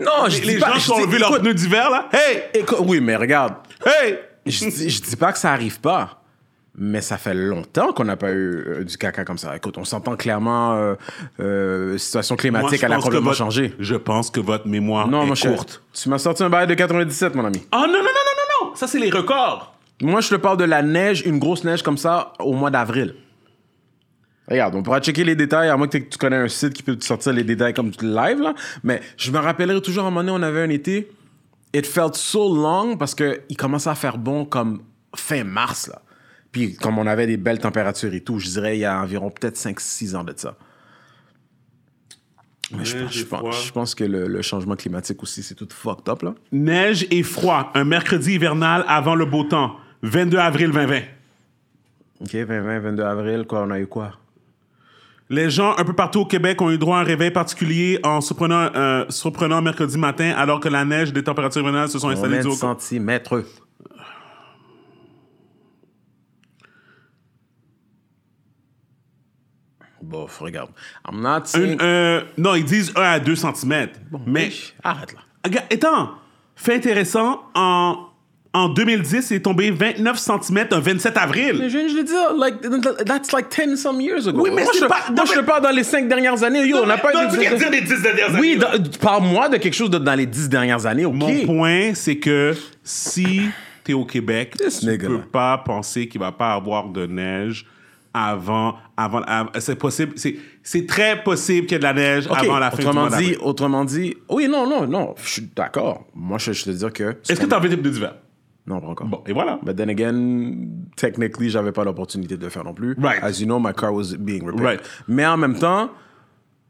non, je dis pas... Les gens qui ont levé leurs pneus d'hiver, là, hey! Oui, mais regarde. Hey! Je dis pas que ça arrive pas, mais ça fait longtemps qu'on n'a pas eu du caca comme ça. Écoute, on s'entend clairement... situation climatique, elle a complètement changé. Je pense que votre mémoire est courte. Tu m'as sorti un bail de 97, mon ami. Oh non! Ça, c'est les records. Moi, je te parle de la neige, une grosse neige comme ça, au mois d'avril. Regarde, on pourra checker les détails, à moins que tu connais un site qui peut te sortir les détails comme live, là. Mais je me rappellerai toujours, à un moment donné, on avait un été, it felt so long, parce qu'il commençait à faire bon comme fin mars, là. Puis comme on avait des belles températures et tout, je dirais il y a environ peut-être 5-6 ans de ça. Mais je pense que le changement climatique aussi, c'est tout fucked up, là. Neige et froid, un mercredi hivernal avant le beau temps, 22 avril 2020. OK, 22 avril, quoi, on a eu quoi? Les gens un peu partout au Québec ont eu droit à un réveil particulier en surprenant mercredi matin, alors que la neige des températures hivernales se sont installées du haut. 90 centimètres. Bof, regarde. I'm not saying... non, ils disent 1 à 2 centimètres. Bon, mais... arrête là. Attends, fait intéressant, en 2010, c'est tombé 29 cm un 27 avril. Mais je viens de le dire, like, that's like 10 some years ago. Oui, mais moi, je te parle dans les 5 dernières années. Yo, on n'a pas eu... Tu dire les 10 dernières années. Oui, parle-moi de quelque chose dans les 10 dernières années. Okay. Mon point, c'est que si t'es au Québec, tu ne peux pas penser qu'il ne va pas avoir de neige avant c'est possible, c'est très possible qu'il y ait de la neige avant la fin du mois d'avril. Autrement dit, oui, non, je suis d'accord. Moi, je te dire que... Est-ce que t'as envie de d'hiver? Non, pas encore. Bon, et voilà. But then again, technically, j'avais pas l'opportunité de le faire non plus. Right. As you know, my car was being repaired. Right. Mais en même temps,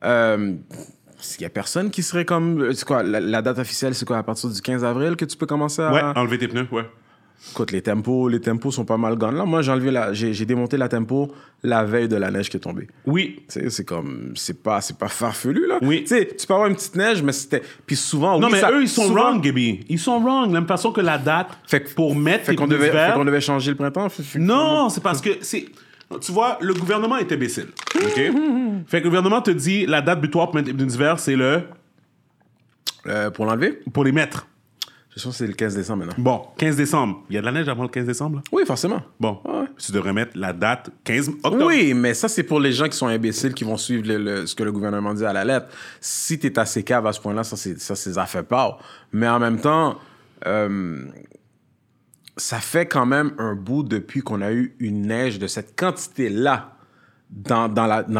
s'il y a personne qui serait comme... C'est quoi, la date officielle, c'est quoi, à partir du 15 avril que tu peux commencer à... Ouais, enlever tes pneus, ouais. Écoute, les tempos sont pas mal gone là. Moi, j'ai démonté la tempo la veille de la neige qui est tombée. Oui. Tu sais, c'est comme... C'est pas farfelu, là. Oui. Tu sais, tu peux avoir une petite neige, mais c'était... Puis souvent... Non, oui, mais eux, ils sont souvent... wrong, Gaby. Ils sont wrong. De la même façon que la date pour mettre... qu'on devait changer le printemps. Non, c'est parce que... Tu vois, le gouvernement est imbécile. OK? Fait que le gouvernement te dit, la date butoir pour mettre les pneus d'hiver, c'est le... pour l'enlever? Pour les mettre. Je pense que c'est le 15 décembre maintenant. Bon, 15 décembre. Il y a de la neige avant le 15 décembre? Là? Oui, forcément. Bon, ah ouais. Tu devrais mettre la date 15 octobre. Oui, mais ça, c'est pour les gens qui sont imbéciles, qui vont suivre ce que le gouvernement dit à la lettre. Si tu es assez cave à ce point-là, ça fait peur. Mais en même temps, ça fait quand même un bout depuis qu'on a eu une neige de cette quantité-là. Dans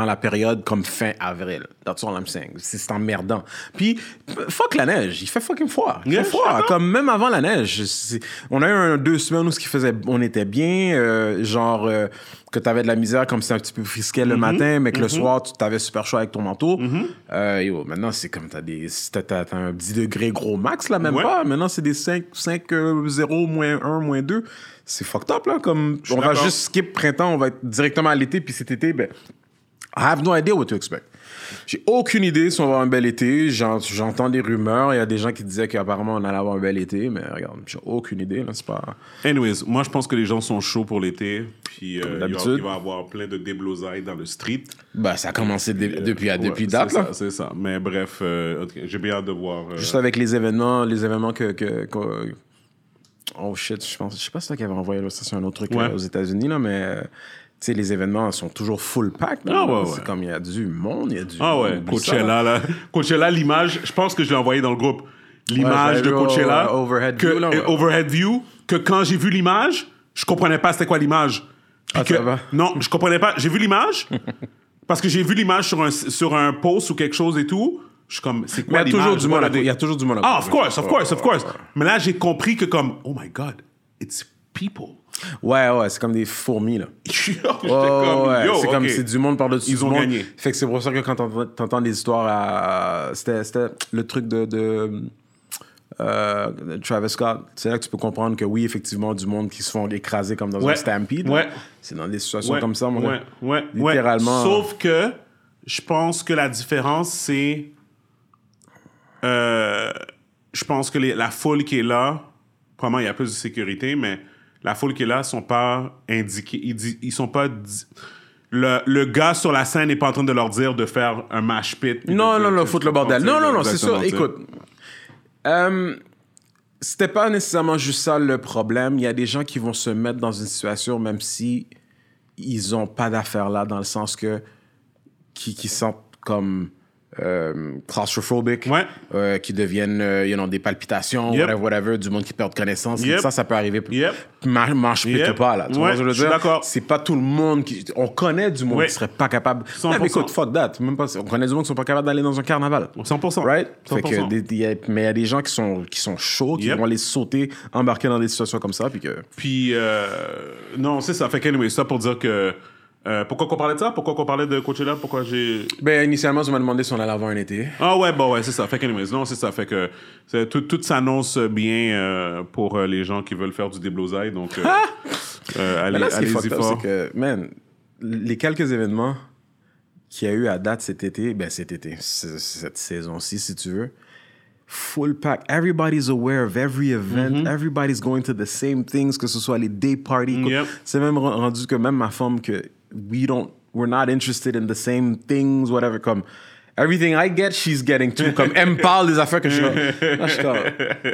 la période comme fin avril. That's all I'm saying. C'est emmerdant. Puis, fuck la neige. Il fait fucking froid. Il fait froid. Comme même avant la neige. On a eu 2 semaines où on était bien. Que t'avais de la misère comme c'est un petit peu frisquet le matin, mais que le soir, tu t'avais super chaud avec ton manteau. Yo, maintenant, c'est comme t'as un 10 degrés gros max, là, même pas. Maintenant, c'est des 0, moins 1, moins 2. C'est fucked up, là. Comme, on va juste skip printemps, on va être directement à l'été, puis cet été, ben, I have no idea what to expect. J'ai aucune idée si on va avoir un bel été. J'entends des rumeurs. Il y a des gens qui disaient qu'apparemment, on allait avoir un bel été, mais regarde, j'ai aucune idée, là, c'est pas... Anyways, moi, je pense que les gens sont chauds pour l'été, puis il va y avoir plein de déblosailles dans le street. Ben, ça a commencé depuis date, là. C'est ça, mais bref, j'ai bien hâte de voir... Juste avec les événements que oh shit, je sais pas si c'est toi qui avait envoyé l'illustration, un autre truc aux États-Unis là, mais tu sais les événements sont toujours full pack. Ah ouais, c'est comme il y a du monde, Coachella là. Coachella, l'image, je pense que je l'ai envoyé dans le groupe. L'image de Coachella overhead view, que quand j'ai vu l'image, je comprenais pas c'était quoi l'image. Non, je comprenais pas, j'ai vu l'image parce que j'ai vu l'image sur un post ou quelque chose et tout. Je suis comme, c'est quoi l'image? Il y a toujours du monde à côté. Ah, of course. Mais là, j'ai compris que comme, oh my God, it's people. Ouais, c'est comme des fourmis, là. C'est du monde par-dessus du monde. Ils ont gagné. Fait que c'est pour ça que quand t'entends des histoires à... C'était le truc de Travis Scott, c'est là que tu peux comprendre que oui, effectivement, du monde qui se font écraser comme dans un stampede. Ouais. C'est dans des situations comme ça, mon gars. Ouais. Littéralement. Sauf que je pense que la différence, c'est... je pense que la foule qui est là, probablement il y a plus de sécurité, mais la foule qui est là sont pas indiqués, ils sont pas le gars sur la scène n'est pas en train de leur dire de faire un mash pit. Non, foutre le bordel. Non, c'est sûr. Écoute, c'était pas nécessairement juste ça le problème. Il y a des gens qui vont se mettre dans une situation même si ils ont pas d'affaires là, dans le sens que qui sentent comme claustrophobiques, qui deviennent des palpitations, whatever, du monde qui perd connaissance, ça peut arriver. Marche plutôt pas là, tu vois ce que je veux dire? D'accord. C'est pas tout le monde qui... On connaît du monde qui serait pas capable. 100%. Non, mais écoute, fuck that, même pas... On connaît du monde qui sont pas capables d'aller dans un carnaval. 100%. Right? 100%. Fait que mais il y a des gens qui sont chauds, qui vont les sauter, embarquer dans des situations comme ça, non, c'est ça. Fait que anyway, ça pour dire que... pourquoi qu'on parlait de ça? Pourquoi qu'on parlait de Coachella? Pourquoi j'ai... Ben, initialement, tu m'as demandé si on allait avoir un été. Ah ouais, bon, ouais, c'est ça. Fait que, anyways, non, c'est ça. Fait que tout s'annonce bien pour les gens qui veulent faire du déblosaille. Donc, allez-y fort. C'est que, man, les quelques événements qu'il y a eu à date cet été, cette saison-ci, si tu veux, full pack. Everybody's aware of every event. Mm-hmm. Everybody's going to the same things, que ce soit les day parties. Yep. C'est même rendu que même ma femme que we're not interested in the same things, whatever. Comme everything I get, she's getting too. Comme elle me parle des affaires que je suis là. Je suis comme,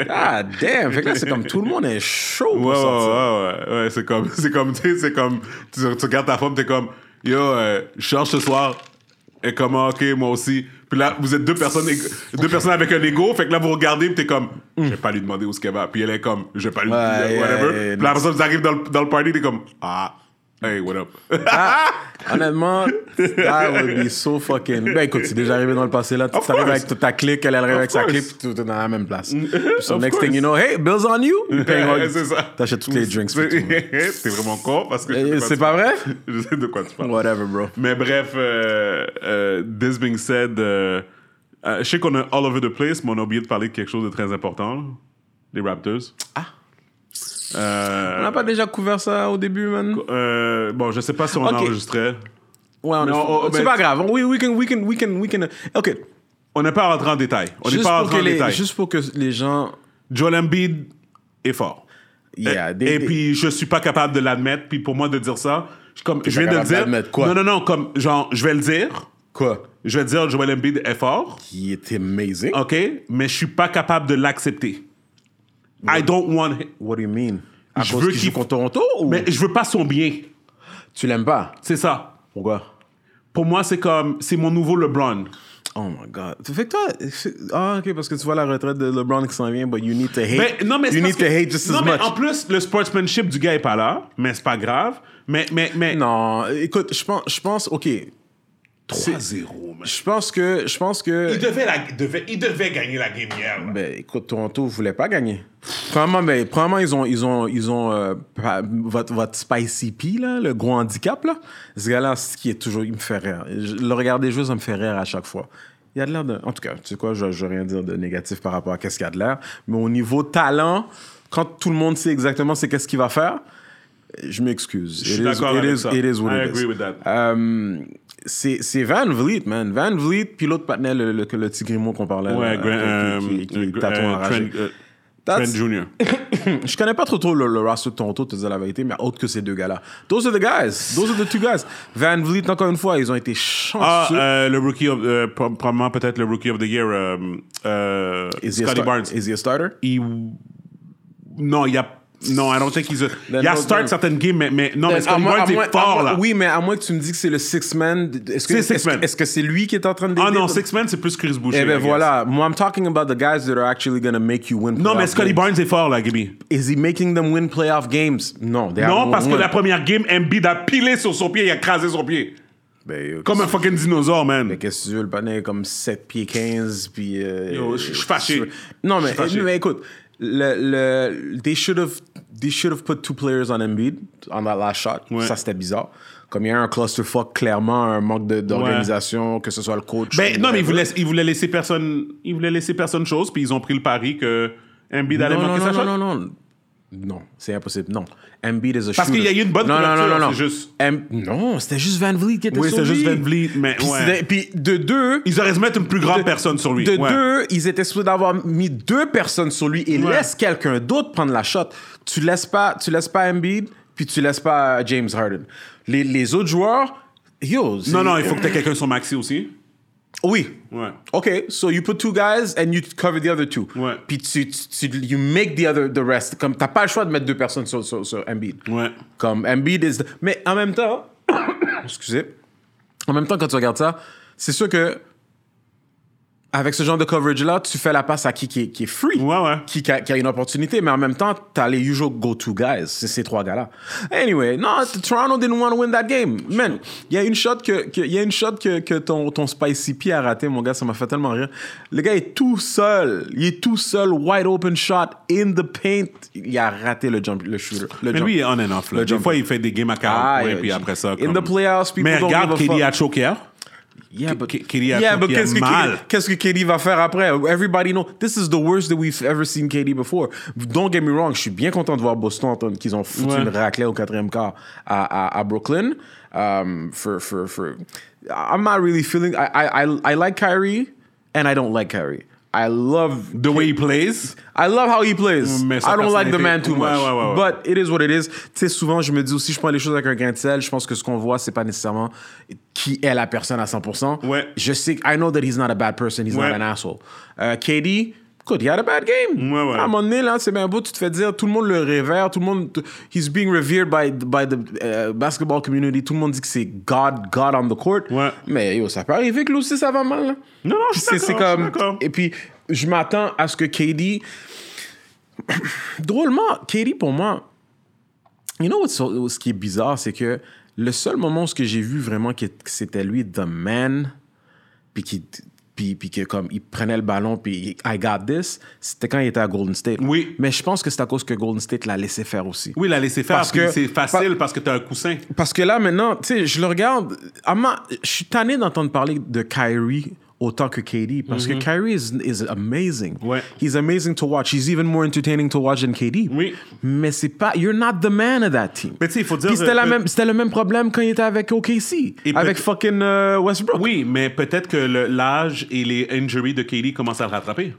ah damn. Fait que là, c'est comme tout le monde est chaud pour sortir. Ouais. C'est comme tu regardes ta femme, t'es comme yo, je cherche ce soir. Et comment, ok, moi aussi. Puis là, vous êtes deux personnes avec un ego. Fait que là, vous regardez, puis t'es comme, je vais pas lui demander où ce qu'elle va. Puis elle est comme, je vais pas lui demander, whatever. Puis la personne, vous arrivez dans le party, t'es comme, hey, what up? Honnêtement, that would be so fucking... Ben écoute, c'est déjà arrivé dans le passé, là. Tu arrives avec ta clique, elle arrive avec sa clique, puis tout est dans la même place. So next thing you know, hey, bill's on you. C'est ça. T'achètes toutes les drinks. T'es vraiment con, parce que... C'est pas vrai? Je sais de quoi tu parles. Whatever, bro. Mais bref, this being said, je sais qu'on est all over the place, mais on a oublié de parler de quelque chose de très important. Les Raptors. Ah! On n'a pas déjà couvert ça au début, man? Bon, je sais pas si on enregistrait. Ouais, c'est pas grave. We can. OK. On n'est pas rentré en détail. Juste pour que les gens... Joel Embiid est fort. Yeah, puis, je suis pas capable de l'admettre. Puis pour moi, de dire ça, je viens de le dire... Quoi? Non. Comme, genre, je vais le dire. Quoi? Je vais dire Joel Embiid est fort. He is amazing. OK. Mais je suis pas capable de l'accepter. I don't want him. What do you mean? À je cause veux qu'il joue contre Toronto ou... Mais je veux pas son bien. Tu l'aimes pas? C'est ça. Pourquoi? Pour moi, c'est comme... C'est mon nouveau LeBron. Oh my God. Fait que toi... Ah, OK, parce que tu vois la retraite de LeBron qui s'en vient, but you need to hate. Mais, non, mais you need to hate just as much. Non, mais en plus, le sportsmanship du gars est pas là, mais c'est pas grave. Mais... Non, écoute, je pense OK... 3-0, man. Je pense que... Il devait gagner la game hier. Ouais. Ben, écoute, Toronto ne voulait pas gagner. Probablement, ils ont votre Spicy P, là, le gros handicap. Là. Ce gars-là, qui est toujours... Il me fait rire. Le regarder jouer, ça me fait rire à chaque fois. Il a de l'air de... En tout cas, tu sais quoi, je ne vais rien dire de négatif par rapport à qu'est-ce qu'il y a de l'air. Mais au niveau talent, quand tout le monde sait exactement c'est qu'est-ce qu'il va faire, je m'excuse. Je suis d'accord avec ça. It is what it is. I agree with that. C'est VanVleet, man. VanVleet, puis l'autre partenaire, le petit Grimaud qu'on parlait. Ouais, qui tatoue enragé. Trent Jr. Je connais pas trop le roster de Toronto, te dire la vérité, mais autre que ces deux gars-là. Those are the guys. Those are the two guys. VanVleet, encore une fois, ils ont été chanceux. Le rookie of... probablement, peut-être le rookie of the year, Scotty Barnes. Is he a starter? Non, il y a... Non, I don't think he's a... Il y a start certaines games, mais non, mais Scotty Barnes est fort, là. Oui, mais à moins que tu me dises que c'est le six-man... Est-ce que c'est lui qui est en train de... Ah non, six-man, c'est plus Chris Boucher. Eh ben voilà. Moi, I'm talking about the guys that are actually going to make you win playoff games. Non, mais Scotty Barnes est fort, là, Gibby. Is he making them win playoff games? Non, they haven't won. Non, parce que la première game, Embiid a pilé sur son pied, il a crasé son pied. Ben, comme un fucking dinosaure, man. Mais qu'est-ce que tu veux, le panel est comme 7 pieds 15, puis... Yo, je suis fâché. Non, mais écoute... They should have put two players on Embiid on that last shot. Ouais. Ça, c'était bizarre. Comme il y a un clusterfuck, clairement, un manque d'organisation, ouais. Que ce soit le coach. Ben, non, mais ils voulaient laisser personne chose, puis ils ont pris le pari que Embiid allait manquer sa shot. Non, c'est impossible. Non. Embiid is a shooter. Parce qu'il y a eu une bonne couverture. Non. C'est juste... Non, c'était juste VanVleet qui était sur lui. Oui, c'était juste VanVleet, mais puis ouais. Puis de deux... Ils auraient dû mettre une plus grande personne sur lui. De ouais. Deux, ils étaient supposés d'avoir mis deux personnes sur lui et ouais. Laisse quelqu'un d'autre prendre la shot. Tu laisses pas Embiid, puis tu laisses pas James Harden. Les autres joueurs... Yo, non, il faut que t'aies quelqu'un sur Maxi aussi. Oui. Ouais. OK, so you put two guys and you cover the other two. Ouais. Puis you make the rest. Comme t'as pas le choix de mettre deux personnes sur Embiid. Ouais. Comme Embiid is... Mais en même temps... Excusez. En même temps, quand tu regardes ça, c'est sûr que avec ce genre de coverage-là, tu fais la passe à qui est free, ouais. Qui a une opportunité, mais en même temps, t'as les usual go-to guys, c'est ces trois gars-là. Anyway, non, Toronto didn't want to win that game. Man, il y a une shot que ton Spicy P a raté, mon gars, ça m'a fait tellement rire. Le gars est tout seul. Il est tout seul, wide open shot, in the paint. Il a raté le shooter. Mais lui, il est on and off. Des fois, il fait des games à 40 points, puis après ça... Comme... In the playoffs, people don't give a fuck. Mais regarde KD a choqué. Yeah, but qu'est-ce que KD va faire après? Everybody knows. This is the worst that we've ever seen KD before. Don't get me wrong, je suis bien content de voir Boston qu'ils ont foutu une raclée au quatrième quart à Brooklyn. I'm not really feeling... I like Kyrie and I don't like Kyrie. I love the way he plays. I love how he plays. I don't like the man too much. Ouais. But it is what it is. Tu sais, souvent, je me dis aussi, je prends les choses avec un grain de sel. Je pense que ce qu'on voit, c'est pas nécessairement qui est la personne à 100%. Ouais. Je sais, I know that he's not a bad person. He's not an asshole. KD, écoute, he had a bad game. Ouais. À un moment donné, là, c'est bien beau, tu te fais dire, tout le monde le révère, tout le monde... He's being revered by the basketball community. Tout le monde dit que c'est God on the court. Ouais. Mais yo, ça peut arriver que lui aussi, ça va mal, là. Non, je suis d'accord, Et puis, je m'attends à ce que KD... Drôlement, KD, pour moi... You know ce qui est bizarre, c'est que le seul moment où j'ai vu vraiment que c'était lui, the man, puis que comme il prenait le ballon, puis I got this, c'était quand il était à Golden State. Oui. Mais je pense que c'est à cause que Golden State l'a laissé faire aussi. Oui, l'a laissé faire, parce que c'est facile, parce que t'as un coussin. Parce que là, maintenant, tu sais, je le regarde... Je suis tanné d'entendre parler de Kyrie... autant que KD, parce que Kyrie is amazing. Ouais. He's amazing to watch. He's even more entertaining to watch than KD. Oui. Mais c'est pas... You're not the man of that team. Mais tu sais, il faut dire... Puis c'était le même problème quand il était avec OKC. Avec fucking Westbrook. Oui, mais peut-être que l'âge et les injuries de KD commencent à le rattraper.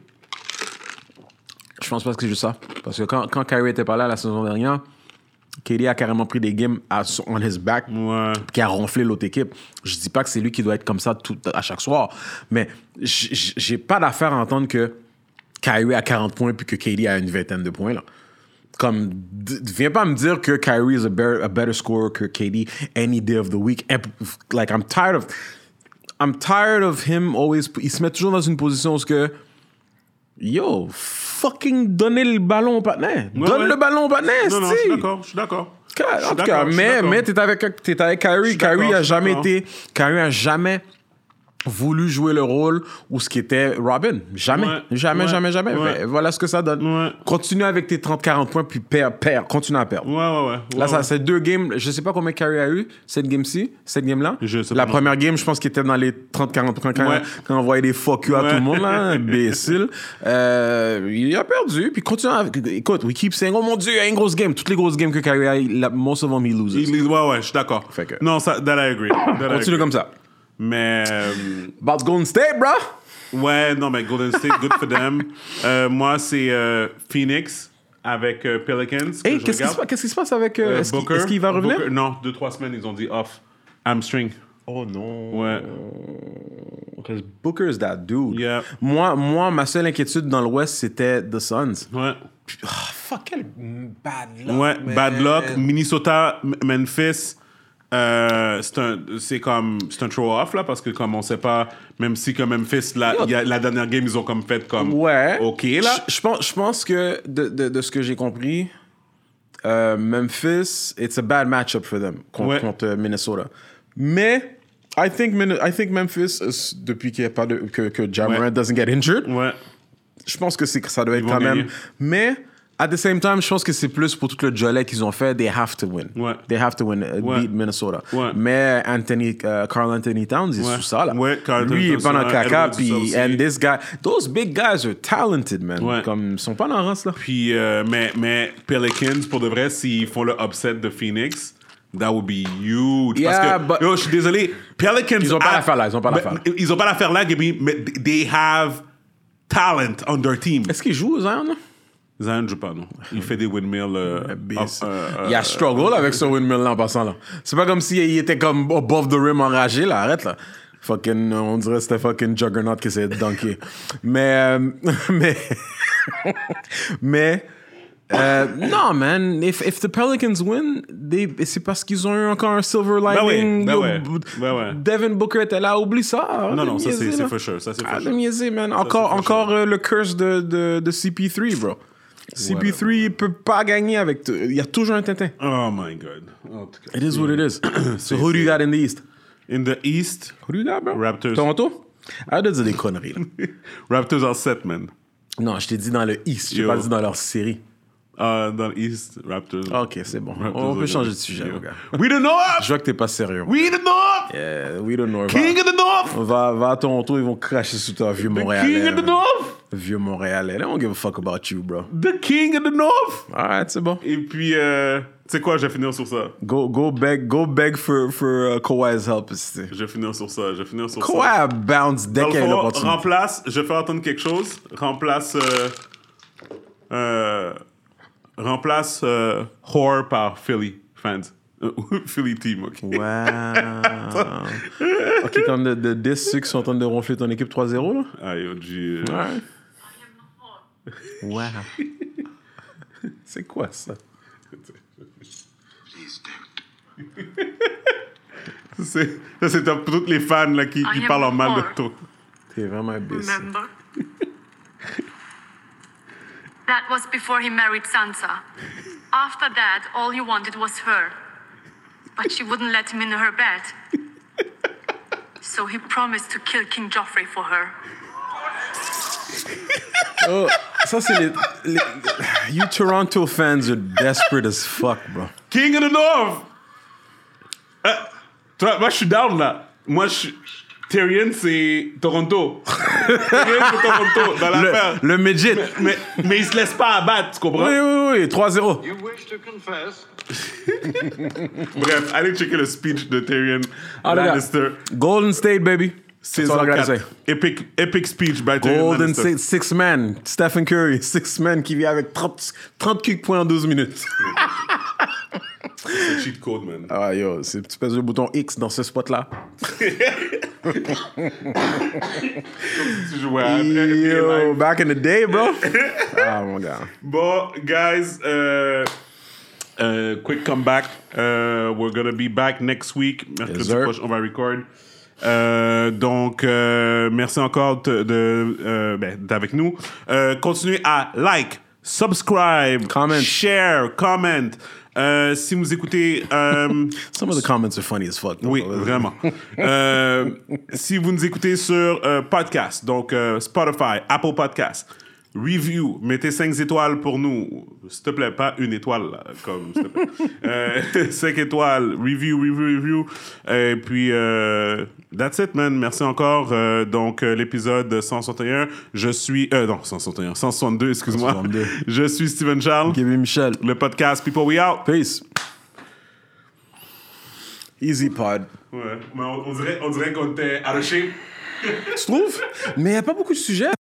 Je pense pas que c'est juste ça. Parce que quand Kyrie était pas là la saison dernière... KD a carrément pris des games on his back, qui a ronflé l'autre équipe. Je dis pas que c'est lui qui doit être comme ça à chaque soir, mais j'ai pas d'affaire à entendre que Kyrie a 40 points puis que KD a une vingtaine de points, là. Comme, viens pas me dire que Kyrie is a better scorer que KD any day of the week. Like, I'm tired of him always... Il se met toujours dans une position où ce que... Yo, fucking donnez le ballon au partenaire. Ouais, donne le ballon au partenaire, non, je suis d'accord, En tout cas, mais t'es avec Kyrie. Kyrie a jamais voulu jouer le rôle où ce qui était Robin. Jamais. Ouais. Voilà ce que ça donne. Ouais. Continue avec tes 30-40 points, puis perds. Continue à perdre. Ouais. Là, ça, c'est deux games. Je sais pas combien Kyrie a eu, cette game-là. La première game, je pense qu'il était dans les 30-40 points quand on envoyait des fuck you à tout le monde, là, imbécile. Il a perdu, puis continue à... Écoute, we keep saying, oh mon Dieu, il y a une grosse game. Toutes les grosses games que Kyrie a, most of them, he loses. Ouais, je suis d'accord. Fait que... Non, ça, that I agree. Continue comme ça. Mais. About Golden State, bro! Ouais, non, mais Golden State, good for them. Moi, c'est Phoenix avec Pelicans. Hey, qu'est-ce qui se passe avec Booker? Est-ce qu'il va revenir? Booker, non, 2-3 semaines, ils ont dit off. Hamstring. Oh non. Ouais. Because Booker is that dude. Yeah. Moi, ma seule inquiétude dans l'Ouest, c'était the Suns. Ouais. Oh, fuck, quel bad luck. Ouais, man. Bad luck. Minnesota, Memphis. C'est un throw-off, là, parce que comme on sait pas, même si quand Memphis, la dernière game, ils ont comme fait comme... Ouais. OK, là. Je pense que, de ce que j'ai compris, Memphis, it's a bad match-up for them contre Minnesota. Mais, I think Memphis, depuis qu'il n'y a pas que Ja Morant doesn't get injured, je pense que ça doit être quand même... Mais... At the same time, je pense que c'est plus pour tout le jolet qu'ils ont fait. They have to win. Ouais. They have to win. Beat Minnesota. Ouais. Mais Karl-Anthony Towns, il est sous ça, là. Ouais, lui, il est pas dans le caca. Puis, and this guy... Those big guys are talented, man. Ouais. Comme, ils sont pas dans la race, là. Puis, mais Pelicans, pour de vrai, s'ils font le upset de Phoenix, that would be huge. Yeah, parce que... Yo, je suis désolé. Pelicans... Ils ont pas l'affaire, là. Ils ont pas l'affaire, là, mais they have talent on their team. Est-ce qu'ils jouent, Zion, là? Zion joue pas, non. Il fait des windmills. Il y a struggle avec ce windmill-là en passant, là. C'est pas comme s'il était comme above the rim enragé, là. Arrête, là. Fucking, on dirait que c'était fucking Juggernaut qui essayait de dunker. Non, man. If the Pelicans win, c'est parce qu'ils ont eu encore un silver lining. Ben ouais. Devin Booker était là, oublie ça. Non, ça c'est for sure. Man. Encore le curse de CP3, bro. CP3, il peut pas gagner avec... Il y a toujours un Tintin. Oh my God. Oh, it is what it is. So who do you got in the East? In the East? Who do you got, bro? Raptors. Toronto? Arrête de dire des conneries, là. Raptors en 7, man. Non, je t'ai dit dans le East. J'ai pas dit dans leur série. Dans le East, Raptors. OK, c'est bon. Raptors, on peut changer de sujet, les gars. We the North! Je vois que t'es pas sérieux. We the North! Yeah, we the North. King of the North! Va à Toronto, ils vont cracher sous toi, vieux Montréal. King of the North! Vieux Montréal, they don't give a fuck about you, bro. The King of the North. All right, c'est bon. Et puis, tu sais quoi, je vais finir sur ça. Go beg for Kawhi's help. Je vais finir sur ça. Kawhi bounce dès qu'il y a une opportunité. Remplace, je vais faire entendre quelque chose. Remplace Whore par Philly fans. Philly team, OK. Wow. OK, comme de ceux qui sont en train de ronfler ton équipe 3-0, là. Ah, yo, Dieu. Ouais. Wow. C'est quoi ça? C'est pour toutes les fans là, qui parlent en mal de toi. T'es vraiment imbécile. Remember? That was before he married Sansa. After that, all he wanted was her. But she wouldn't let him in her bed. So he promised to kill King Joffrey for her. Oh, ça c'est les... You Toronto fans are desperate as fuck, bro. King of the North! Moi, je suis down, là. Moi, je suis... Tyrion, c'est Toronto. Dans l'affaire. Le midget. Mais il se laisse pas abattre, tu comprends? Oui, 3-0. You wish to confess. Bref, allez checker le speech de Tyrion Lannister. Golden State, baby. Saison 4. Epic speech by Golden State, 6-man. Stephen Curry, 6-man qui vient avec 30 kick points en 12 minutes. C'est cheat code, man. Ah, yo, tu pèses le bouton X dans ce spot-là. Yo, back in the day, bro. Oh my God. But guys, quick comeback. We're gonna be back next week. Mercredi prochain, on va record. Donc, merci encore d'être avec nous. Continuez à like, subscribe, comment, share, comment. Si vous écoutez... Some of the comments are funny as fuck. Oui, vraiment. Si vous nous écoutez sur podcast, donc Spotify, Apple Podcast, review, mettez 5 étoiles pour nous. S'il te plaît, pas une étoile, là, comme s'il te plaît. 5 étoiles, review. Et puis, that's it, man. Merci encore. Donc, l'épisode 161. Je suis... non, 161. 162, excuse-moi. 162. Je suis Steven Charles. Kevin Michel. Le podcast People We Out. Peace. Easy pod. Ouais. Mais on dirait qu'on était à la shape. Tu trouves? Mais il n'y a pas beaucoup de sujets.